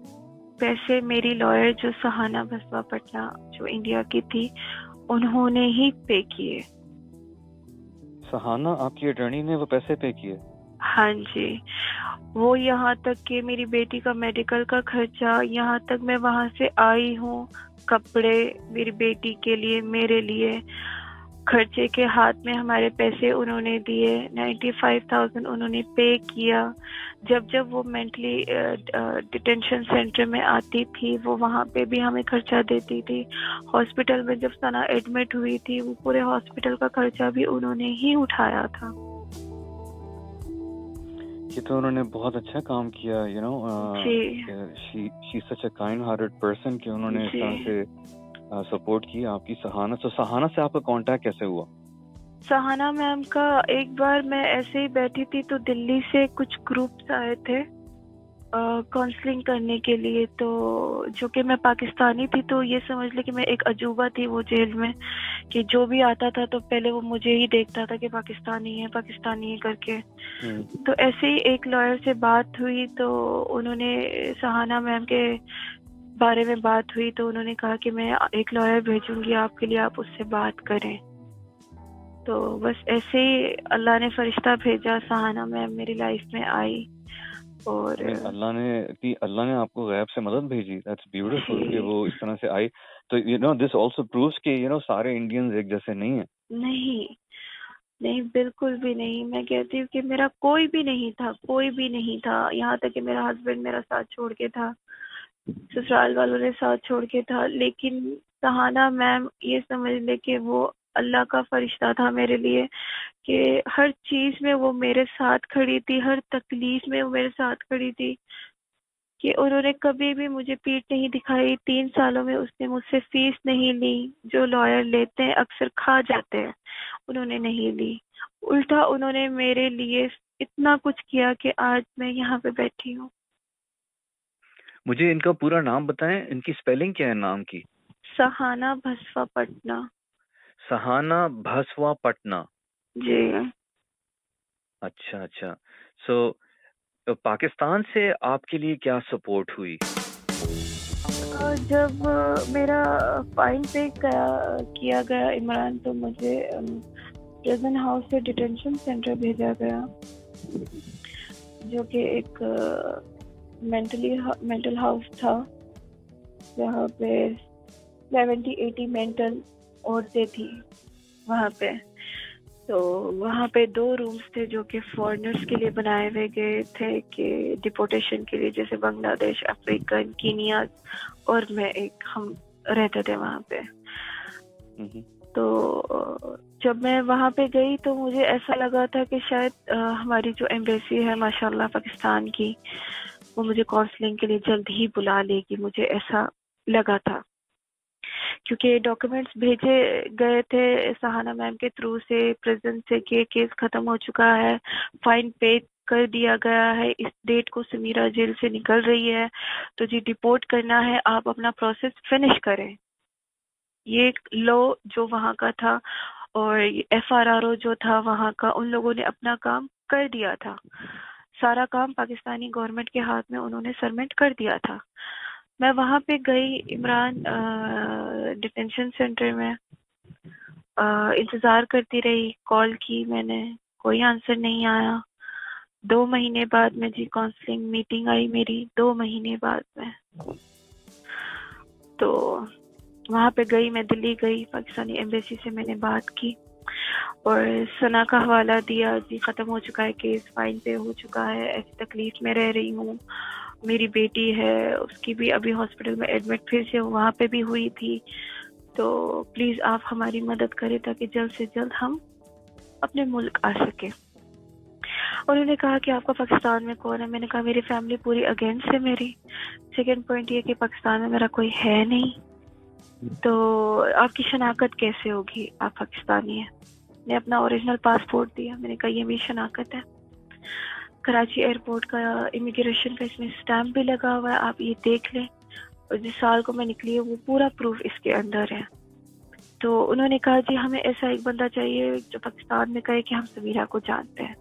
پیسے میری لائر جو سہانا بسوا پٹنا جو انڈیا کی تھی انہوں نے ہی پے کیے۔ سہانا آپ کی اٹرنی نے وہ پیسے پے کیے؟ ہاں جی، وہ یہاں تک کہ میری بیٹی کا میڈیکل کا خرچہ، یہاں تک میں وہاں سے آئی ہوں، کپڑے میری بیٹی کے لیے، میرے لیے، خرچے کے ہاتھ میں ہمارے پیسے انہوں نے دیے، نائنٹی فائیو تھاؤزینڈ انہوں نے پے کیا۔ جب جب وہ مینٹلی ڈیٹینشن سینٹر میں آتی تھی وہ وہاں پہ بھی ہمیں خرچہ دیتی تھی، ہاسپٹل میں جب ثنا ایڈمٹ ہوئی تھی وہ پورے ہاسپٹل کا خرچہ بھی انہوں نے ہی اٹھایا تھا۔ یہ تو انہوں نے بہت اچھا کام کیا، you know she she such a kind hearted person کہ انہوں نے اس طرح سے سپورٹ کی آپ کی۔ سہانا تو سہانا سے آپ کا کانٹیکٹ کیسے ہوا؟ سہانا میم کا ایک بار میں ایسے ہی بیٹھی تھی تو دلی سے کچھ گروپس آئے تھے کاؤنسلنگ کرنے کے لیے، تو جو کہ میں پاکستانی تھی تو یہ سمجھ لے کہ میں ایک عجوبہ تھی وہ جیل میں، کہ جو بھی آتا تھا تو پہلے وہ مجھے ہی دیکھتا تھا کہ پاکستانی ہے پاکستانی ہے کر کے۔ تو ایسے ہی ایک لائر سے بات ہوئی تو انہوں نے سہانا میم کے بارے میں بات ہوئی، تو انہوں نے کہا کہ میں ایک لائر بھیجوں گی آپ کے لیے، آپ اس سے بات کریں۔ تو بس ایسے ہی اللہ نے فرشتہ بھیجا، سہانا میں میری لائف میں آئی، اور اللہ نے اللہ نے آپ کو غیب سے مدد بھیجی. دیٹس بیوٹیفل کہ وہ اس طرح سے آئی. تو you know this also proves کہ یو نو سارے انڈینز ایک جیسے نہیں ہیں. نہیں نہیں بالکل بھی نہیں. میں کہتی ہوں کہ میرا کوئی بھی نہیں تھا، کوئی بھی نہیں تھا، یہاں تک کہ میرا ہسبینڈ میرا ساتھ چھوڑ کے تھا، سسرال والوں نے ساتھ چھوڑ کے تھا، لیکن سہانا میم یہ سمجھ لے کہ وہ اللہ کا فرشتہ تھا میرے لیے، کہ ہر چیز میں وہ میرے ساتھ کھڑی تھی، ہر تکلیف میں وہ میرے ساتھ کھڑی تھی، کہ انہوں نے کبھی بھی مجھے پیٹ نہیں دکھائی. تین سالوں میں اس نے مجھ سے فیس نہیں لی، جو لائر لیتے ہیں اکثر کھا جاتے ہیں، انہوں نے نہیں لی، الٹا انہوں نے میرے لیے اتنا کچھ کیا کہ آج میں یہاں پہ بیٹھی ہوں. مجھے ان کا پورا نام بتائیں، ان کی سپیلنگ کیا ہے نام کی؟ سہانا بسوا پٹنا. سہانا بسوا پٹنا، جی. اچھا اچھا. سو پاکستان سے آپ کے لیے کیا سپورٹ ہوئی؟ جب میرا فائل پہ کیا گیا عمران، تو مجھے پریزن ہاؤس سے ڈیٹینشن سینٹر بھیجا گیا، جو کہ ایک مینٹلی مینٹل ہاؤس تھا، جہاں پہ سیونٹی ایٹی مینٹل عورتیں تھیں وہاں پہ. تو وہاں پہ دو رومز تھے جو کہ فارنرس کے لیے بنائے ہوئے گئے تھے، کہ ڈیپورٹیشن کے لیے، جیسے بنگلہ دیش، افریقن، کینیا، اور میں ایک ہم رہتے تھے وہاں پہ. تو جب میں وہاں پہ گئی تو مجھے ایسا لگا تھا کہ شاید ہماری جو ایمبیسی ہے ماشاء اللہ پاکستان کی، وہ مجھے کونسلنگ کے لیے جلد ہی بلا لے گی، مجھے ایسا لگا تھا، کیونکہ ڈاکیومنٹس بھیجے گئے تھے سہانا میم کے تھرو سے، پریزن سے، کہ کیس ختم ہو چکا ہے، فائن پے کر دیا گیا ہے، اس ڈیٹ کو سمیرا جیل سے نکل رہی ہے، تو جی ڈپورٹ کرنا ہے، آپ اپنا پروسیس فنش کریں. یہ لو جو وہاں کا تھا، اور ایف آر آر او جو تھا وہاں کا، ان لوگوں نے اپنا کام کر دیا تھا، سارا کام پاکستانی گورنمنٹ کے ہاتھ میں انہوں نے سبمٹ کر دیا تھا. میں وہاں پہ گئی عمران ڈیٹینشن سینٹر میں، انتظار کرتی رہی، کال کی میں نے، کوئی آنسر نہیں آیا. دو مہینے بعد میں جی کونسلنگ میٹنگ آئی میری، دو مہینے بعد میں. تو وہاں پہ گئی میں، دلی گئی، پاکستانی ایمبیسی سے میں نے بات کی اور ثنا کا حوالہ دیا، جی ختم ہو چکا ہے کیس، فائن پے ہو چکا ہے، ایسی تکلیف میں رہ رہی ہوں، میری بیٹی ہے اس کی بھی ابھی ہاسپٹل میں ایڈمٹ پھر سے وہاں پہ بھی ہوئی تھی، تو پلیز آپ ہماری مدد کریں تاکہ جلد سے جلد ہم اپنے ملک آ سکیں. اور انہوں نے کہا کہ آپ کا پاکستان میں کون ہے؟ میں نے کہا میری فیملی پوری اگینسٹ ہے میری. سیکنڈ پوائنٹ یہ کہ پاکستان میں میرا کوئی ہے نہیں، تو آپ کی شناخت کیسے ہوگی، آپ پاکستانی ہیں. میں نے اپنا اوریجنل پاسپورٹ دیا، میں نے کہا یہ میری شناخت ہے. کراچی ایئرپورٹ کا امیگریشن پہ اس میں اسٹیمپ بھی لگا ہوا ہے، آپ یہ دیکھ لیں، اور جس سال کو میں نکلی ہوں وہ پورا پروف اس کے اندر ہے. تو انہوں نے کہا جی ہمیں ایسا ایک بندہ چاہیے جو پاکستان میں کہے کہ ہم سمیرا کو جانتے ہیں.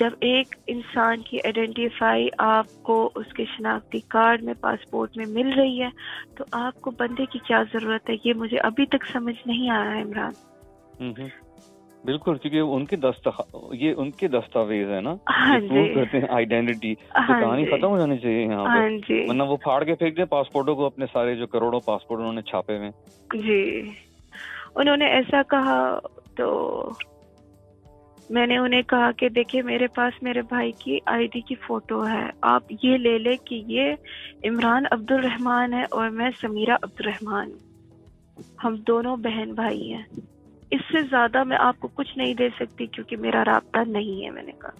جب ایک انسان کی آئیڈینٹیفائی آپ کو اس کے شناختی کارڈ میں، پاسپورٹ میں مل رہی ہے، تو آپ کو بندے کی کیا ضرورت ہے؟ یہ مجھے ابھی تک سمجھ نہیں آیا ہے عمران. بالکل، کیونکہ ان کے دستخ... یہ ان کے دستاویز ہے نا، پروف کرتے ہیں آئیڈینٹی، کہانی ختم ہو جانی چاہیے یہاں پہ، ورنہ وہ پھاڑ کے پھینک دیں پاسپورٹوں کو، اپنے سارے جو کروڑوں پاسپورٹ انہوں نے چھاپے میں. جی انہوں نے ایسا کہا. تو میں نے انہیں کہا کہ دیکھیں میرے پاس میرے بھائی کی آئی ڈی کی فوٹو ہے، آپ یہ لے لیں کہ یہ عمران عبد الرحمٰن ہے اور میں سمیرا عبد الرحمٰن ہوں، ہم دونوں بہن بھائی ہیں، اس سے زیادہ میں آپ کو کچھ نہیں دے سکتی کیونکہ میرا رابطہ نہیں ہے، میں نے کہا.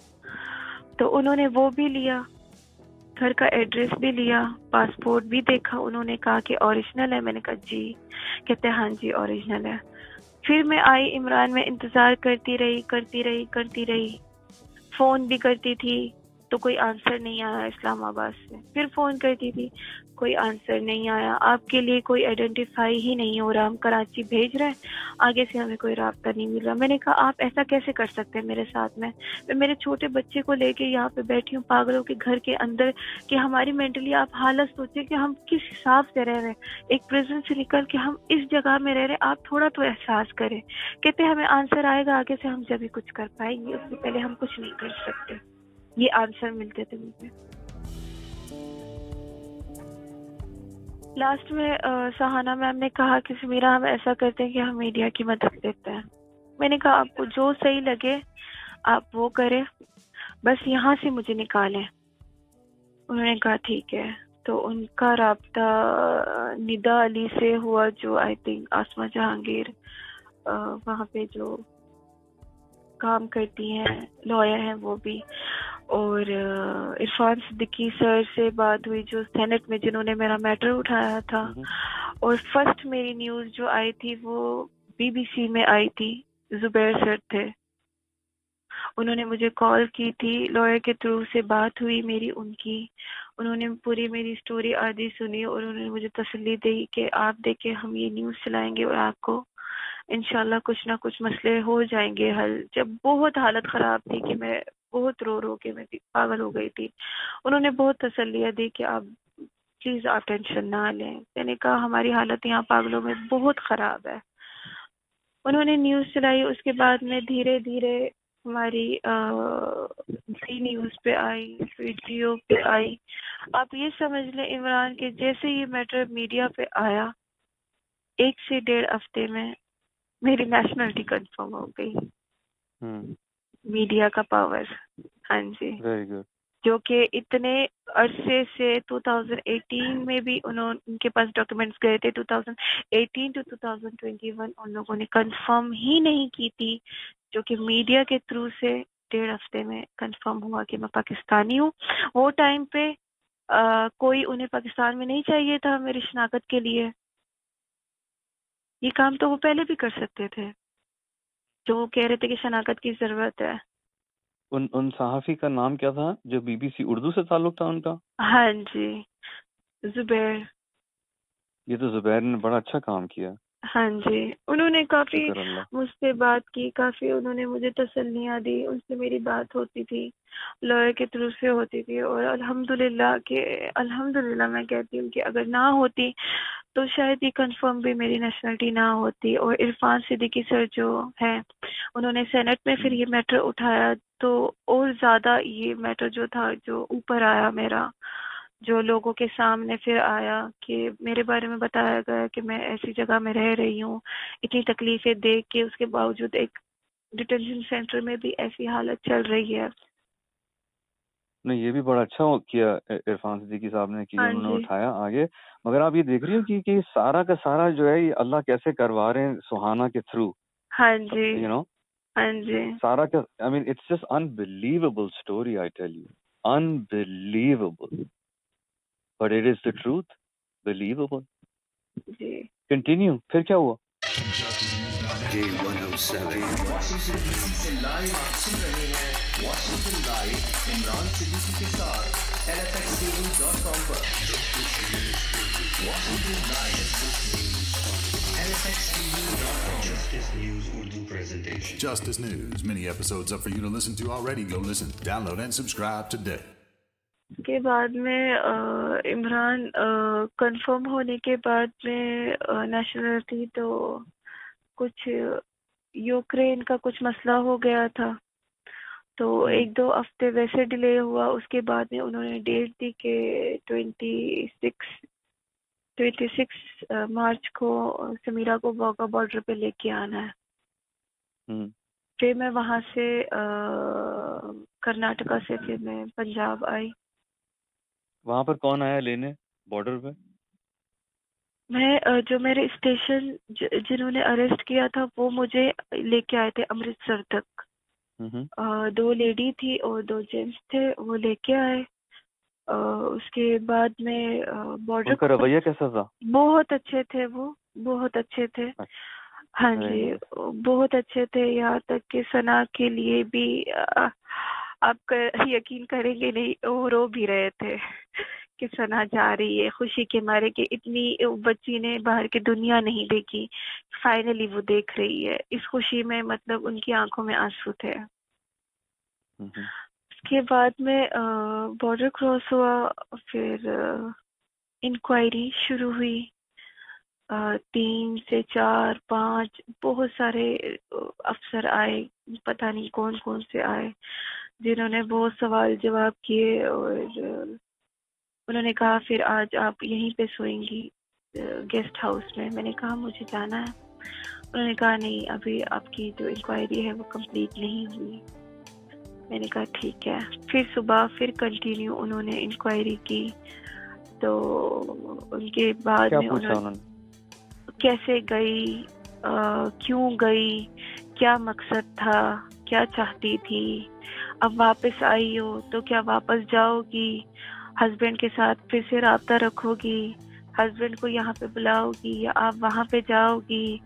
تو انہوں نے وہ بھی لیا، گھر کا ایڈریس بھی لیا، پاسپورٹ بھی دیکھا، انہوں نے کہا کہ اوریجنل ہے، میں نے کہا جی، کہتے ہاں جی اوریجنل ہے. پھر میں آئی عمران، میں انتظار کرتی رہی کرتی رہی کرتی رہی فون بھی کرتی تھی، تو کوئی آنسر نہیں آیا اسلام آباد سے. پھر فون کرتی تھی, کوئی آنسر نہیں آیا. آپ کے لیے کوئی آئیڈینٹیفائی ہی نہیں ہو رہا, ہم کراچی بھیج رہے ہیں, آگے سے ہمیں کوئی رابطہ نہیں مل رہا. میں نے کہا آپ ایسا کیسے کر سکتے ہیں میرے ساتھ میں, میں میرے چھوٹے بچے کو لے کے یہاں پہ بیٹھی ہوں پاگلوں کے گھر کے اندر, کہ ہماری مینٹلی آپ حالت سوچیں کہ ہم کس حساب سے رہ رہے ہیں. ایک پریزن سے نکل کے ہم اس جگہ میں رہ رہے ہیں, آپ تھوڑا تو احساس کریں. کہتے ہمیں آنسر آئے گا, آگے سے ہم جب ہی کچھ کر پائیں گے, اس سے پہلے ہم کچھ نہیں کر سکتے. یہ آنسر ملتے تھے مجھے. لاسٹ میں سہانا میم نے کہا کہ سمیرا ہم ایسا کرتے ہیں کہ ہم میڈیا کی مدد لیتے ہیں. میں نے کہا آپ کو جو صحیح لگے آپ وہ کریں, بس یہاں سے مجھے نکالیں. انہوں نے کہا ٹھیک ہے. تو ان کا رابطہ ندا علی سے ہوا, جو آئی تھنک آسما جہانگیر وہاں پہ جو کام کرتی ہیں, لائر ہیں وہ بھی, اور عرفان صدیقی سر سے بات ہوئی جو سینٹ میں جنہوں نے میرا میٹر اٹھایا تھا. اور فرسٹ میری نیوز جو آئی تھی وہ بی بی سی میں آئی تھی, زبیر سر تھے, انہوں نے مجھے کال کی تھی, لائر کے تھرو سے بات ہوئی میری ان کی, انہوں نے پوری میری اسٹوری آدھی سنی اور انہوں نے مجھے تسلی دی کہ آپ دیکھیں ہم یہ نیوز چلائیں گے اور آپ کو انشاءاللہ کچھ نہ کچھ مسئلے ہو جائیں گے حل. جب بہت حالت خراب تھی کہ میں بہت رو رو کے میں پاگل ہو گئی تھی, انہوں نے بہت تسلیاں دی کہ آپ پلیز آپ ٹینشن نہ لیں. میں نے کہا ہماری حالت یہاں پاگلوں میں بہت خراب ہے. انہوں نے نیوز چلائی, اس کے بعد میں دھیرے دھیرے ہماری زی نیوز پہ آئی, ویڈیو پہ آئی. آپ یہ سمجھ لیں عمران کے جیسے یہ میٹر میڈیا پہ آیا, ایک سے ڈیڑھ ہفتے میں میری نیشنلٹی کنفرم ہو گئی. میڈیا کا پاور, ہاں جی, ویری گڈ. جو کہ اتنے عرصے سے دو ہزار اٹھارہ میں بھی انہوں ان کے پاس ڈاکیومنٹس گئے تھے, دو ہزار اٹھارہ ٹو دو ہزار اکیس ان لوگوں نے کنفرم ہی نہیں کی تھی, جو کہ میڈیا کے تھرو سے ڈیڑھ ہفتے میں کنفرم ہوا کہ میں پاکستانی ہوں. وہ ٹائم پہ کوئی انہیں پاکستان میں نہیں چاہیے تھا میری شناخت کے لیے. یہ کام تو وہ پہلے بھی کر سکتے تھے جو وہ کہہ رہے تھے کہ شناخت کی ضرورت ہے. ان ان صحافی کا نام کیا تھا جو بی بی سی اردو سے تعلق تھا ان کا؟ ہاں جی, زبیر. یہ تو زبیر نے بڑا اچھا کام کیا. ہاں جی, انہوں نے کافی مجھ سے بات کی, کافی انہوں نے مجھے تسلیاں دی, ان سے میری بات ہوتی تھی, لوہے کے تھرو سے ہوتی تھی. اور الحمدللہ کہ الحمدللہ میں کہتی ہوں کہ اگر نہ ہوتی تو شاید یہ کنفرم بھی میری نیشنلٹی نہ ہوتی. اور عرفان صدیقی سر جو ہیں انہوں نے سینٹ میں پھر یہ میٹر اٹھایا, تو اور زیادہ یہ میٹر جو تھا جو اوپر آیا میرا, جو لوگوں کے سامنے پھر آیا کہ میرے بارے میں بتایا گیا کہ میں ایسی جگہ میں رہ رہی ہوں, اتنی تکلیفیں دیکھ کے اس کے باوجود ایک ڈیٹینشن سینٹر میں بھی ایسی حالت چل رہی ہے. نہیں, یہ بھی بڑا اچھا کیا عرفان صدیقی صاحب نے کہ انہوں نے اٹھایا آگے. مگر آپ یہ دیکھ رہی ہو کہ سارا کا سارا جو ہے یہ اللہ کیسے کروا رہے ہیں سہانا کے تھرو. ہاں جی, یو نو, ہاں جی, سارا کا, I mean it's just unbelievable story, I tell you, unbelievable. But it is the truth, believable. Okay. Continue. پھر کیا ہوا؟ Day one O seven Washington Live آپ سن رہے ہیں. Washington Live عمران صدیقی کے ساتھ L F X T V dot com پر. Washington Live L F X T V dot com. Justice News Urdu presentation. Justice News, many episodes up for you to listen to already. Go listen, download and subscribe today. اس کے بعد میں Imran confirm ہونے کے بعد میں nationality, تو کچھ یوکرین کا کچھ مسئلہ ہو گیا تھا, تو ایک دو ہفتے ویسے ڈیلے ہوا. اس کے بعد میں انہوں نے ڈیٹ دی کہ twenty six twenty six March کو سمیرا کو واگا بارڈر پہ لے کے آنا ہے. پھر میں وہاں سے کرناٹکا سے پھر میں پنجاب آئی. وہاں پر کون آیا لینے بارڈر پہ؟ میں جو میرے اسٹیشن جنہوں نے اریسٹ کیا تھا وہ مجھے لے کے آئے تھے امرتسر تک. دو لیڈی تھی اور دو جینٹس تھے, وہ لے کے آئے. اس کے بعد میں بارڈر کا رویہ کیسا تھا؟ بہت اچھے تھے, وہ بہت اچھے تھے. ہاں جی, بہت اچھے تھے. یہاں تک کہ ثنا کے لیے بھی آپ یقین کریں گے نہیں, وہ رو بھی رہے تھے کہ سنا جا رہی ہے خوشی کے مارے کہ اتنی بچی نے باہر کی دنیا نہیں دیکھی, فائنلی وہ دیکھ رہی ہے. اس خوشی میں مطلب ان کی آنکھوں میں آنسو تھے. اس کے بعد میں بارڈر کراس ہوا, پھر انکوائری شروع ہوئی. تین سے چار پانچ بہت سارے افسر آئے, پتہ نہیں کون کون سے آئے, جنہوں نے بہت سوال جواب کیے, اور انہوں نے کہا پھر آج آپ یہیں پہ سوئیں گی گیسٹ ہاؤس میں. میں نے کہا مجھے جانا ہے. انہوں نے کہا نہیں, ابھی آپ کی جو انکوائری ہے وہ کمپلیٹ نہیں ہوئی. میں نے کہا ٹھیک ہے. پھر صبح پھر کنٹینیو انہوں نے انکوائری کی, تو ان کے بعد میں انہوں نے کیسے گئی, کیوں گئی, کیا مقصد تھا, کیا چاہتی تھی, اب واپس آئی ہو تو کیا واپس جاؤ گی, ہسبینڈ کے ساتھ پھر سے رابطہ رکھو گی, ہسبینڈ کو یہاں پہ بلاؤ گی یا آپ وہاں پہ جاؤ گی,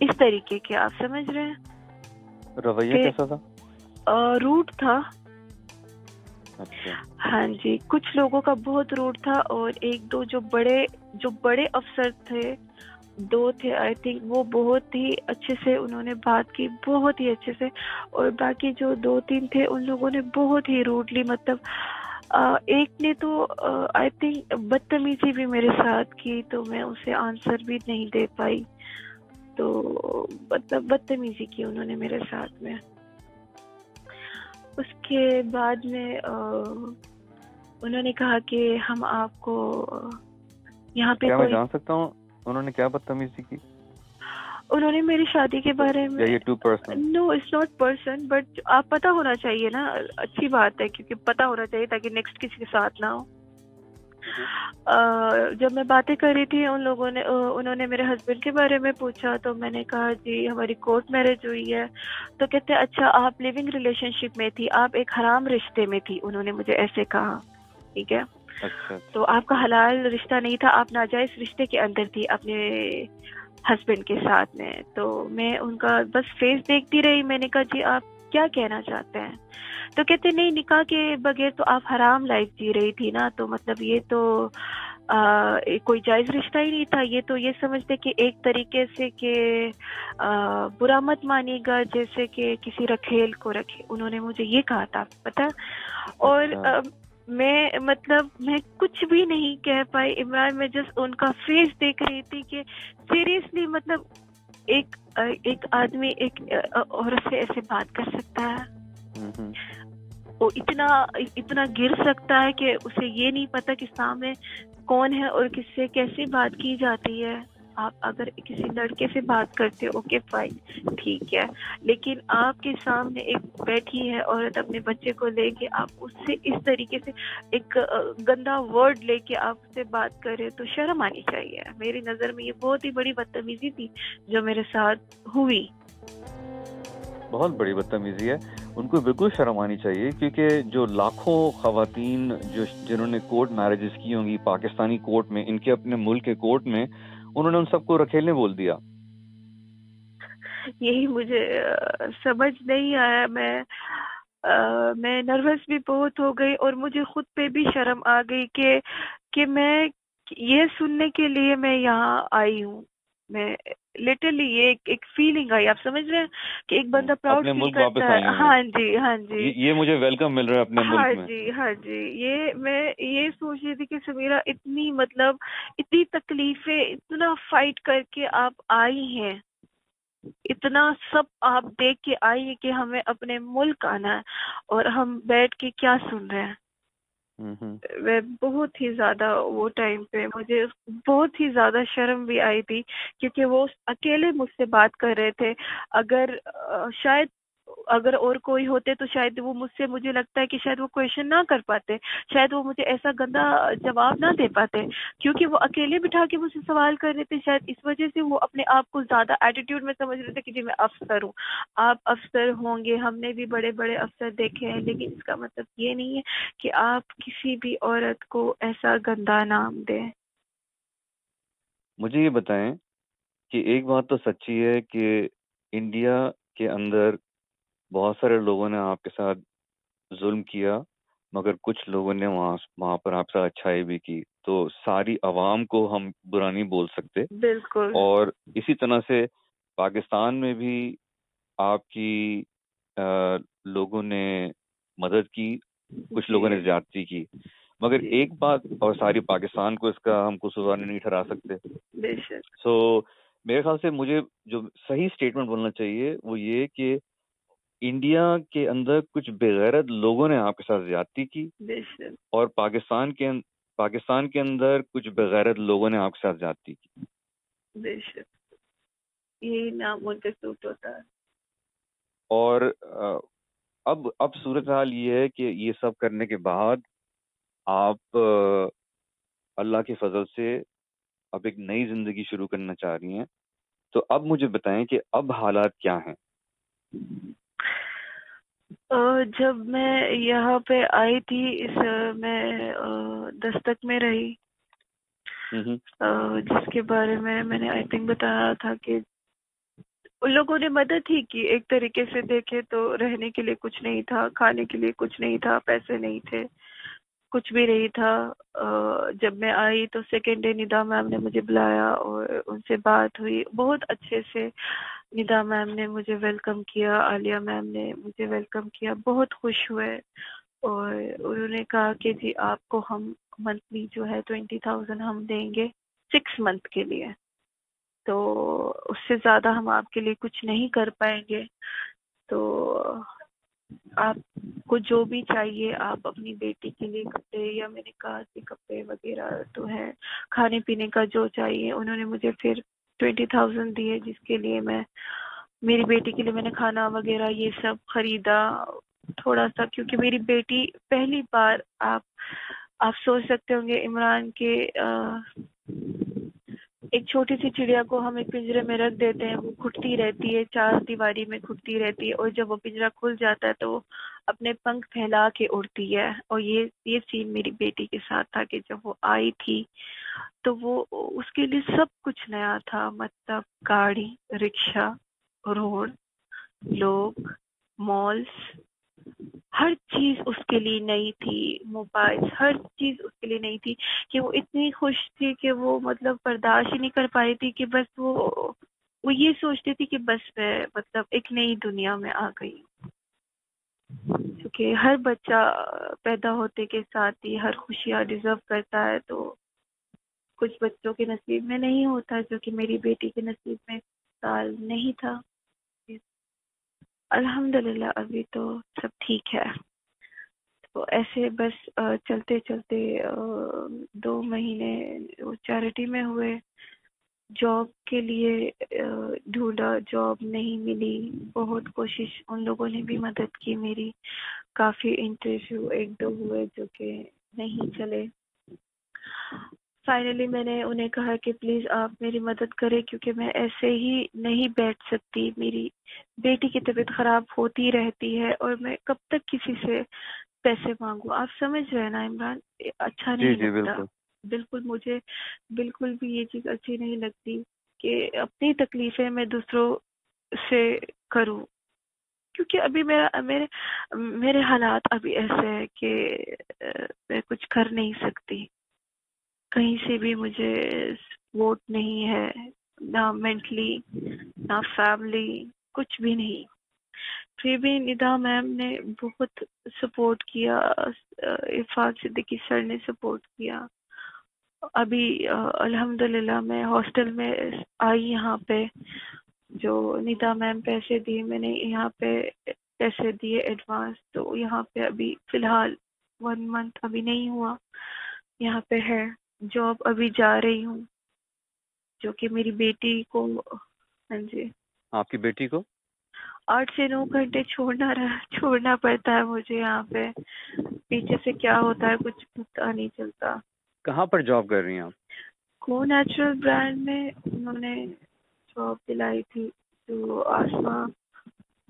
اس طریقے کے. آپ سمجھ رہے ہیں رویہ کیسا تھا؟ روٹ تھا, ہاں جی. کچھ لوگوں کا بہت روٹ تھا, اور ایک دو جو بڑے جو بڑے افسر تھے, دو تھے آئی تھنک, وہ بہت ہی اچھے سے انہوں نے بات کی, بہت ہی اچھے سے. اور باقی جو دو تین تھے ان لوگوں نے بہت ہی روٹلی, مطلب Uh, ایک نے تو آئی uh, تھنک بدتمیزی بھی میرے ساتھ کی, تو میں اسے آنسر بھی نہیں دے پائی, تو مطلب بدتمیزی کی انہوں نے میرے ساتھ میں. اس کے بعد میں uh, انہوں نے کہا کہ ہم آپ کو uh, یہاں پہ کیا کوئی... میں جان سکتا ہوں انہوں نے کیا بدتمیزی کی؟ انہوں نے میری شادی کے بارے میں. No it's not person, but آپ پتہ ہونا چاہیے نا, اچھی بات ہے کیونکہ پتہ ہونا چاہیے تاکہ نیکسٹ کسی کے ساتھ نہ ہو. جب میں باتیں کر رہی تھی ان لوگوں نے, انہوں نے میرے ہسبینڈ کے بارے میں پوچھا, تو میں نے کہا جی ہماری کورٹ میرج ہوئی ہے. تو کہتے ہیں اچھا آپ لیونگ ریلیشن شپ میں تھی, آپ ایک حرام رشتے میں تھی, انہوں نے مجھے ایسے کہا. ٹھیک ہے, تو آپ کا حلال رشتہ نہیں تھا, آپ ناجائز رشتے کے اندر تھی اپنے ہسبینڈ کے ساتھ میں. تو میں ان کا بس فیس دیکھتی رہی. میں نے کہا جی آپ کیا کہنا چاہتے ہیں؟ تو کہتے نہیں, نکاح کے بغیر تو آپ حرام لائف جی رہی تھی نا, تو مطلب یہ تو آ, کوئی جائز رشتہ ہی نہیں تھا. یہ تو یہ سمجھتے کہ ایک طریقے سے کہ آ, برا مت مانے گا, جیسے کہ کسی رکھیل کو رکھے, انہوں نے مجھے یہ کہا تھا پتہ. اور آ, میں مطلب میں کچھ بھی نہیں کہہ پائی عمران. میں جس ان کا فیس دیکھ رہی تھی کہ سیریسلی مطلب ایک ایک آدمی ایک عورت سے ایسے بات کر سکتا ہے, وہ اتنا اتنا گر سکتا ہے کہ اسے یہ نہیں پتا کہ سامنے کون ہے اور کس سے کیسے بات کی جاتی ہے. آپ اگر کسی لڑکے سے بات کرتے اوکے فائن ٹھیک ہے, لیکن آپ کے سامنے ایک بیٹھی ہے عورت اپنے بچے کو لے کے, آپ اس سے اس طریقے سے ایک گندا ورڈ لے کے آپ سے بات کریں تو شرم آنی چاہیے. میری نظر میں یہ بہت ہی بڑی بدتمیزی تھی جو میرے ساتھ ہوئی. بہت بڑی بدتمیزی ہے, ان کو بالکل شرم آنی چاہیے, کیونکہ جو لاکھوں خواتین جو جنہوں نے کورٹ میرجز کی ہوں گی پاکستانی کورٹ میں, ان کے اپنے ملک کے کورٹ میں, انہوں نے ان سب کو رکھیلنے بول دیا. یہی مجھے سمجھ نہیں آیا. میں میں نروس بھی بہت ہو گئی, اور مجھے خود پہ بھی شرم آ گئی کہ کہ میں یہ سننے کے لیے میں یہاں آئی ہوں. میں لٹرلی یہ ایک فیلنگ آئی, آپ سمجھ رہے ہیں کہ ایک بندہ پراؤڈ فیل کرتا ہے. ہاں جی ہاں جی, یہ مجھے ویلکم مل رہا ہے اپنے ملک میں. ہاں جی ہاں جی, یہ میں یہ سوچ رہی تھی کہ سمیرا اتنی مطلب اتنی تکلیفیں, اتنا فائٹ کر کے آپ آئی ہیں, اتنا سب آپ دیکھ کے آئی ہے کہ ہمیں اپنے ملک آنا ہے, اور ہم بیٹھ کے کیا سن رہے ہیں. میں بہت ہی زیادہ وہ ٹائم پہ مجھے بہت ہی زیادہ شرم بھی آئی تھی, کیونکہ وہ اکیلے مجھ سے بات کر رہے تھے. اگر شاید اگر اور کوئی ہوتے تو شاید وہ مجھ سے, مجھے لگتا ہے کہ شاید وہ کویشچن نہ کر پاتے, شاید وہ مجھے ایسا گندا جواب نہ دے پاتے, کیونکہ وہ اکیلے بٹھا کے مجھ سے سوال کر رہے تھے. شاید اس وجہ سے وہ اپنے آپ کو زیادہ ایٹیٹیوڈ میں سمجھ رہے تھے کہ جی میں افسر ہوں, آپ افسر ہوں گے, ہم نے بھی بڑے بڑے افسر دیکھے ہیں, لیکن اس کا مطلب یہ نہیں ہے کہ آپ کسی بھی عورت کو ایسا گندا نام دیں. مجھے یہ بتائیں کہ ایک بات تو سچی ہے کہ انڈیا کے اندر بہت سارے لوگوں نے آپ کے ساتھ ظلم کیا مگر کچھ لوگوں نے وہاں وہاں پر آپ سے اچھائی بھی کی. تو ساری عوام کو ہم برا نہیں بول سکتے. بالکل. اور اسی طرح سے پاکستان میں بھی آپ کی لوگوں نے مدد کی, کچھ لوگوں نے زیادتی کی, مگر ایک بات اور ساری پاکستان کو اس کا ہم قصوروار نہیں ٹھہرا سکتے. سو میرے خیال سے مجھے جو صحیح سٹیٹمنٹ بولنا چاہیے وہ یہ کہ انڈیا کے اندر کچھ بےغیرت لوگوں نے آپ کے ساتھ زیادتی کی, اور پاکستان کے پاکستان کے اندر کچھ بےغیرت لوگوں نے آپ کے ساتھ زیادتی کی. بے شک, یہی نام منتخب ہوتا ہے. اور اب اب صورتحال یہ ہے کہ یہ سب کرنے کے بعد آپ اللہ کے فضل سے اب ایک نئی زندگی شروع کرنا چاہ رہی ہیں, تو اب مجھے بتائیں کہ اب حالات کیا ہیں؟ جب میں یہاں پہ آئی تھی اس میں دستک میں رہی, جس کے بارے میں میں نے آئی تھنک بتایا تھا کہ ان لوگوں نے مدد ہی کی. ایک طریقے سے دیکھے تو رہنے کے لیے کچھ نہیں تھا, کھانے کے لیے کچھ نہیں تھا, پیسے نہیں تھے, کچھ بھی نہیں تھا. جب میں آئی تو سیکنڈ ڈے ندا میم نے مجھے بلایا اور ان سے بات ہوئی. بہت اچھے سے ندا میم نے مجھے ویلکم کیا, عالیہ میم نے مجھے ویلکم کیا, بہت خوش ہوئے. اور انہوں نے کہا کہ جی آپ کو ہم منتھلی جو ہے ٹوینٹی تھاؤزینڈ ہم دیں گے سکس منتھ کے لیے, تو اس سے زیادہ ہم آپ کے لیے کچھ نہیں کر پائیں گے. تو آپ کو جو بھی چاہیے آپ اپنی بیٹی کے لیے کپڑے, یا میں نے کہا کہ کپڑے وغیرہ تو ہے, کھانے پینے کا جو چاہیے. انہوں نے مجھے پھر ٹوینٹی تھاؤزینڈ دیے, جس کے لیے میں میری بیٹی کے لیے میں نے کھانا وغیرہ یہ سب خریدا تھوڑا سا, کیونکہ میری بیٹی پہلی بار, آپ آپ سوچ سکتے ہوں گے عمران کے ایک چھوٹی سی چڑیا کو ہم ایک پنجرے میں رکھ دیتے ہیں, وہ کھٹتی رہتی ہے, چار دیواری میں کھٹتی رہتی ہے, اور جب وہ پنجرا کھل جاتا ہے تو وہ اپنے پنکھ پھیلا کے اڑتی ہے. اور یہ یہ سین میری بیٹی کے ساتھ تھا کہ جب وہ آئی تھی تو وہ اس کے لیے سب کچھ نیا تھا, مطلب گاڑی, رکشہ, روڈ, لوگ, مالز, ہر چیز اس کے لیے نئی تھی, موبائل, ہر چیز اس کے لیے نئی تھی کہ وہ اتنی خوش تھی کہ وہ مطلب برداشت ہی نہیں کر پائی تھی. کہ بس وہ وہ یہ سوچتی تھی کہ بس میں مطلب ایک نئی دنیا میں آ گئی, کیونکہ ہر بچہ پیدا ہوتے کے ساتھ ہی ہر خوشیاں ڈیزرو کرتا ہے, تو کچھ بچوں کے نصیب میں نہیں ہوتا, جو کہ میری بیٹی کے نصیب میں سال نہیں تھا. الحمدللہ ابھی تو سب ٹھیک ہے. تو ایسے بس چلتے چلتے دو مہینے چیریٹی میں ہوئے. جاب کے لیے ڈھونڈا, جاب نہیں ملی. بہت کوشش, ان لوگوں نے بھی مدد کی میری, کافی انٹرویو ایک دو ہوئے جو کہ نہیں چلے. فائنلی میں نے انہیں کہا کہ پلیز آپ میری مدد کریں, کیونکہ میں ایسے ہی نہیں بیٹھ سکتی, میری بیٹی کی طبیعت خراب ہوتی رہتی ہے اور میں کب تک کسی سے پیسے مانگوں. آپ سمجھ رہے نا عمران, اچھا نہیں لگتا بالکل, مجھے بالکل بھی یہ چیز اچھی نہیں لگتی کہ اپنی تکلیفیں میں دوسروں سے کروں, کیونکہ ابھی میرا میرے میرے حالات ابھی ایسے ہیں کہ میں کچھ کر نہیں سکتی, کہیں سے بھی مجھے سپورٹ نہیں ہے, نہ مینٹلی نہ فیملی, کچھ بھی نہیں. پھر بھی ندا میم نے بہت سپورٹ کیا, عرفان صدیقی سر نے سپورٹ کیا. ابھی الحمدللہ میں ہاسٹل میں آئی, یہاں پہ جو ندا میم پیسے دیے میں نے یہاں پہ پیسے دیے ایڈوانس, تو یہاں پہ ابھی فی الحال ون منتھ ابھی نہیں ہوا, یہاں پہ ہے. جاب ابھی جا رہی ہوں, جو کہ میری بیٹی کو, ہاں جی آپ کی بیٹی کو آٹھ سے نو گھنٹے چھوڑنا رہا چھوڑنا پڑتا ہے مجھے. یہاں پہ پیچھے سے کیا ہوتا ہے کچھ پتہ نہیں چلتا. کہاں پر جاب کر رہی ہیں آپ؟ کو نیچرل برانڈ میں انہوں نے جاب دلائی تھی. تو آسما,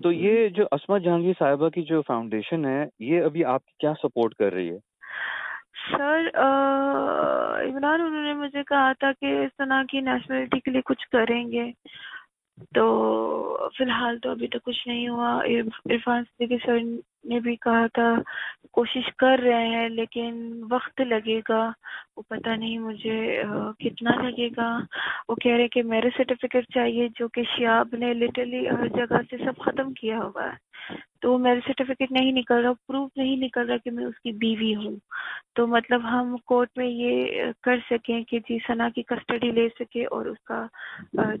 تو یہ جو آسما جہانگیر صاحبہ کی جو فاؤنڈیشن ہے, یہ ابھی آپ کی کیا سپورٹ کر رہی ہے؟ سر عمران انہوں نے مجھے کہا تھا کہ اس طرح کی نیشنلٹی کے لیے کچھ کریں گے, تو فی الحال تو ابھی تو کچھ نہیں ہوا. عرفان صدیقی سر نے بھی کہا تھا کوشش کر رہے ہیں لیکن وقت لگے گا، وہ پتہ نہیں مجھے کتنا لگے گا. وہ کہہ رہے کہ میرے سرٹیفکیٹ چاہیے جو کہ شیاب نے لٹرلی ہر جگہ سے سب ختم کیا ہوا ہے، تو میرے سرٹیفکیٹ نہیں نکل رہا، پروف نہیں نکل رہا کہ میں اس کی بیوی ہوں. تو مطلب ہم کورٹ میں یہ کر سکیں کہ جی ثنا کی کسٹڈی لے سکے اور اس کا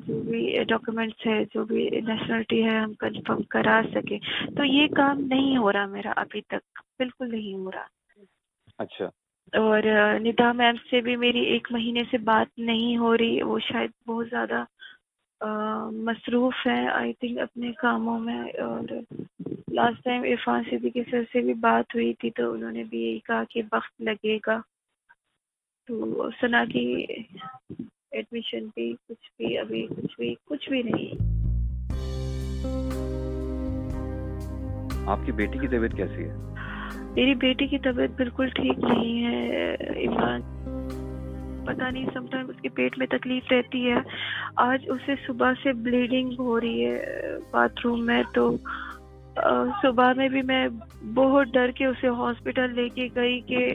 جو بھی ڈاکیومنٹس ہے، جو بھی نیشنلٹی ہے، ہم کنفرم کرا سکیں. تو یہ کام نہیں ہو رہا میرا ابھی تک، بالکل نہیں ہو رہا. اچھا. اور ندا میم سے بھی میری ایک مہینے سے بات نہیں ہو رہی، وہ شاید بہت زیادہ مصروف ہیں آئی تھنک اپنے کاموں میں. اور last time Irfan Siddiqui sir سے بھی بات ہوئی تھی تو انہوں نے بھی یہی کہا کہ وقت لگے گا. تو ثنا کی ایڈمیشن بھی کچھ بھی ابھی کچھ بھی کچھ بھی نہیں. آپ کی بیٹی کی طبیعت کیسی ہے؟ میری بیٹی کی طبیعت بالکل ٹھیک نہیں ہے عمران، پتا نہیں سم ٹائم اس کے پیٹ میں تکلیف رہتی ہے. آج اسے صبح سے بلیڈنگ ہو رہی ہے باتھ روم میں، تو صبح میں بھی میں بہت ڈر کے اسے ہاسپٹل لے کے گئی کہ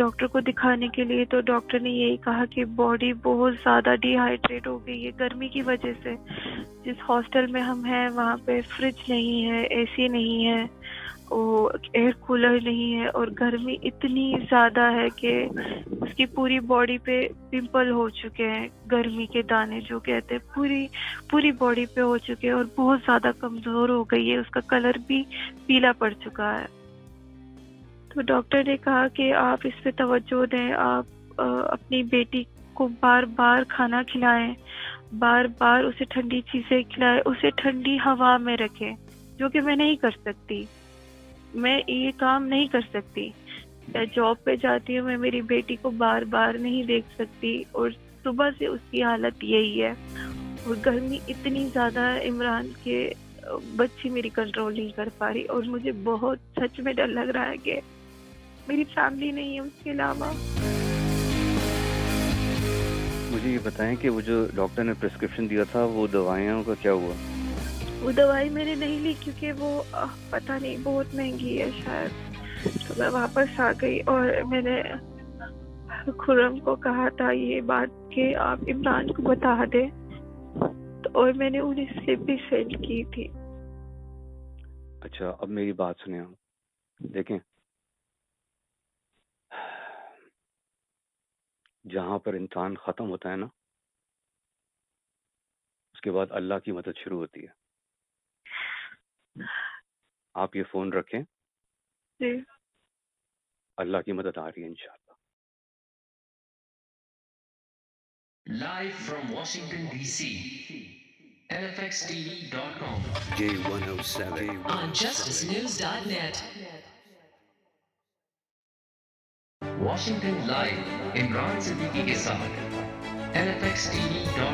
ڈاکٹر کو دکھانے کے لیے. تو ڈاکٹر نے یہی کہا کہ باڈی بہت زیادہ ڈی ہائیڈریٹ ہو گئی ہے گرمی کی وجہ سے. جس ہاسٹل میں ہم ہیں وہاں پہ فریج نہیں ہے، اے سی نہیں ہے، وہ ایئر کولر نہیں ہے، اور گرمی اتنی زیادہ ہے کہ اس کی پوری باڈی پہ پمپل ہو چکے ہیں، گرمی کے دانے جو کہتے ہیں پوری پوری باڈی پہ ہو چکے ہیں، اور بہت زیادہ کمزور ہو گئی ہے، اس کا کلر بھی پیلا پڑ چکا ہے. تو ڈاکٹر نے کہا کہ آپ اس پہ توجہ دیں، آپ اپنی بیٹی کو بار بار کھانا کھلائیں، بار بار اسے ٹھنڈی چیزیں کھلائیں، اسے ٹھنڈی ہوا میں رکھیں، جو کہ میں نہیں کر سکتی، میں یہ کام نہیں کر سکتی. میں جاب پہ جاتی ہوں، میں میری بیٹی کو بار بار نہیں دیکھ سکتی، اور صبح سے اس کی حالت یہی ہے. اور گرمی اتنی زیادہ ہے عمران کہ بچی میری کنٹرول نہیں کر پا رہی، اور مجھے بہت سچ میں ڈر لگ رہا ہے کہ میری فیملی نہیں ہے اس کے علاوہ. مجھے یہ بتائیں کہ وہ جو ڈاکٹر نے پرسکرپشن دیا تھا وہ دوائیوں کا کیا ہوا؟ وہ دوائی میں نے نہیں لی کیونکہ وہ پتہ نہیں بہت مہنگی ہے شاید، تو میں واپس آ گئی. اور میں نے خرم کو کہا تھا یہ بات کہ آپ عمران کو بتا دیں، اور میں نے انہیں سلپ بھی سینڈ کی تھی. اچھا، اب میری بات سنیں آپ. دیکھیں، جہاں پر انسان ختم ہوتا ہے نا، اس کے بعد اللہ کی مدد شروع ہوتی ہے. آپ یہ فون رکھیں، اللہ کی مدد آ رہی ہے انشاءاللہ. Live from Washington D C, L F X T V dot com, J one O seven on justice news dot net. Washington live Imran Siddiqui کے ساتھ L F X T V dot کام.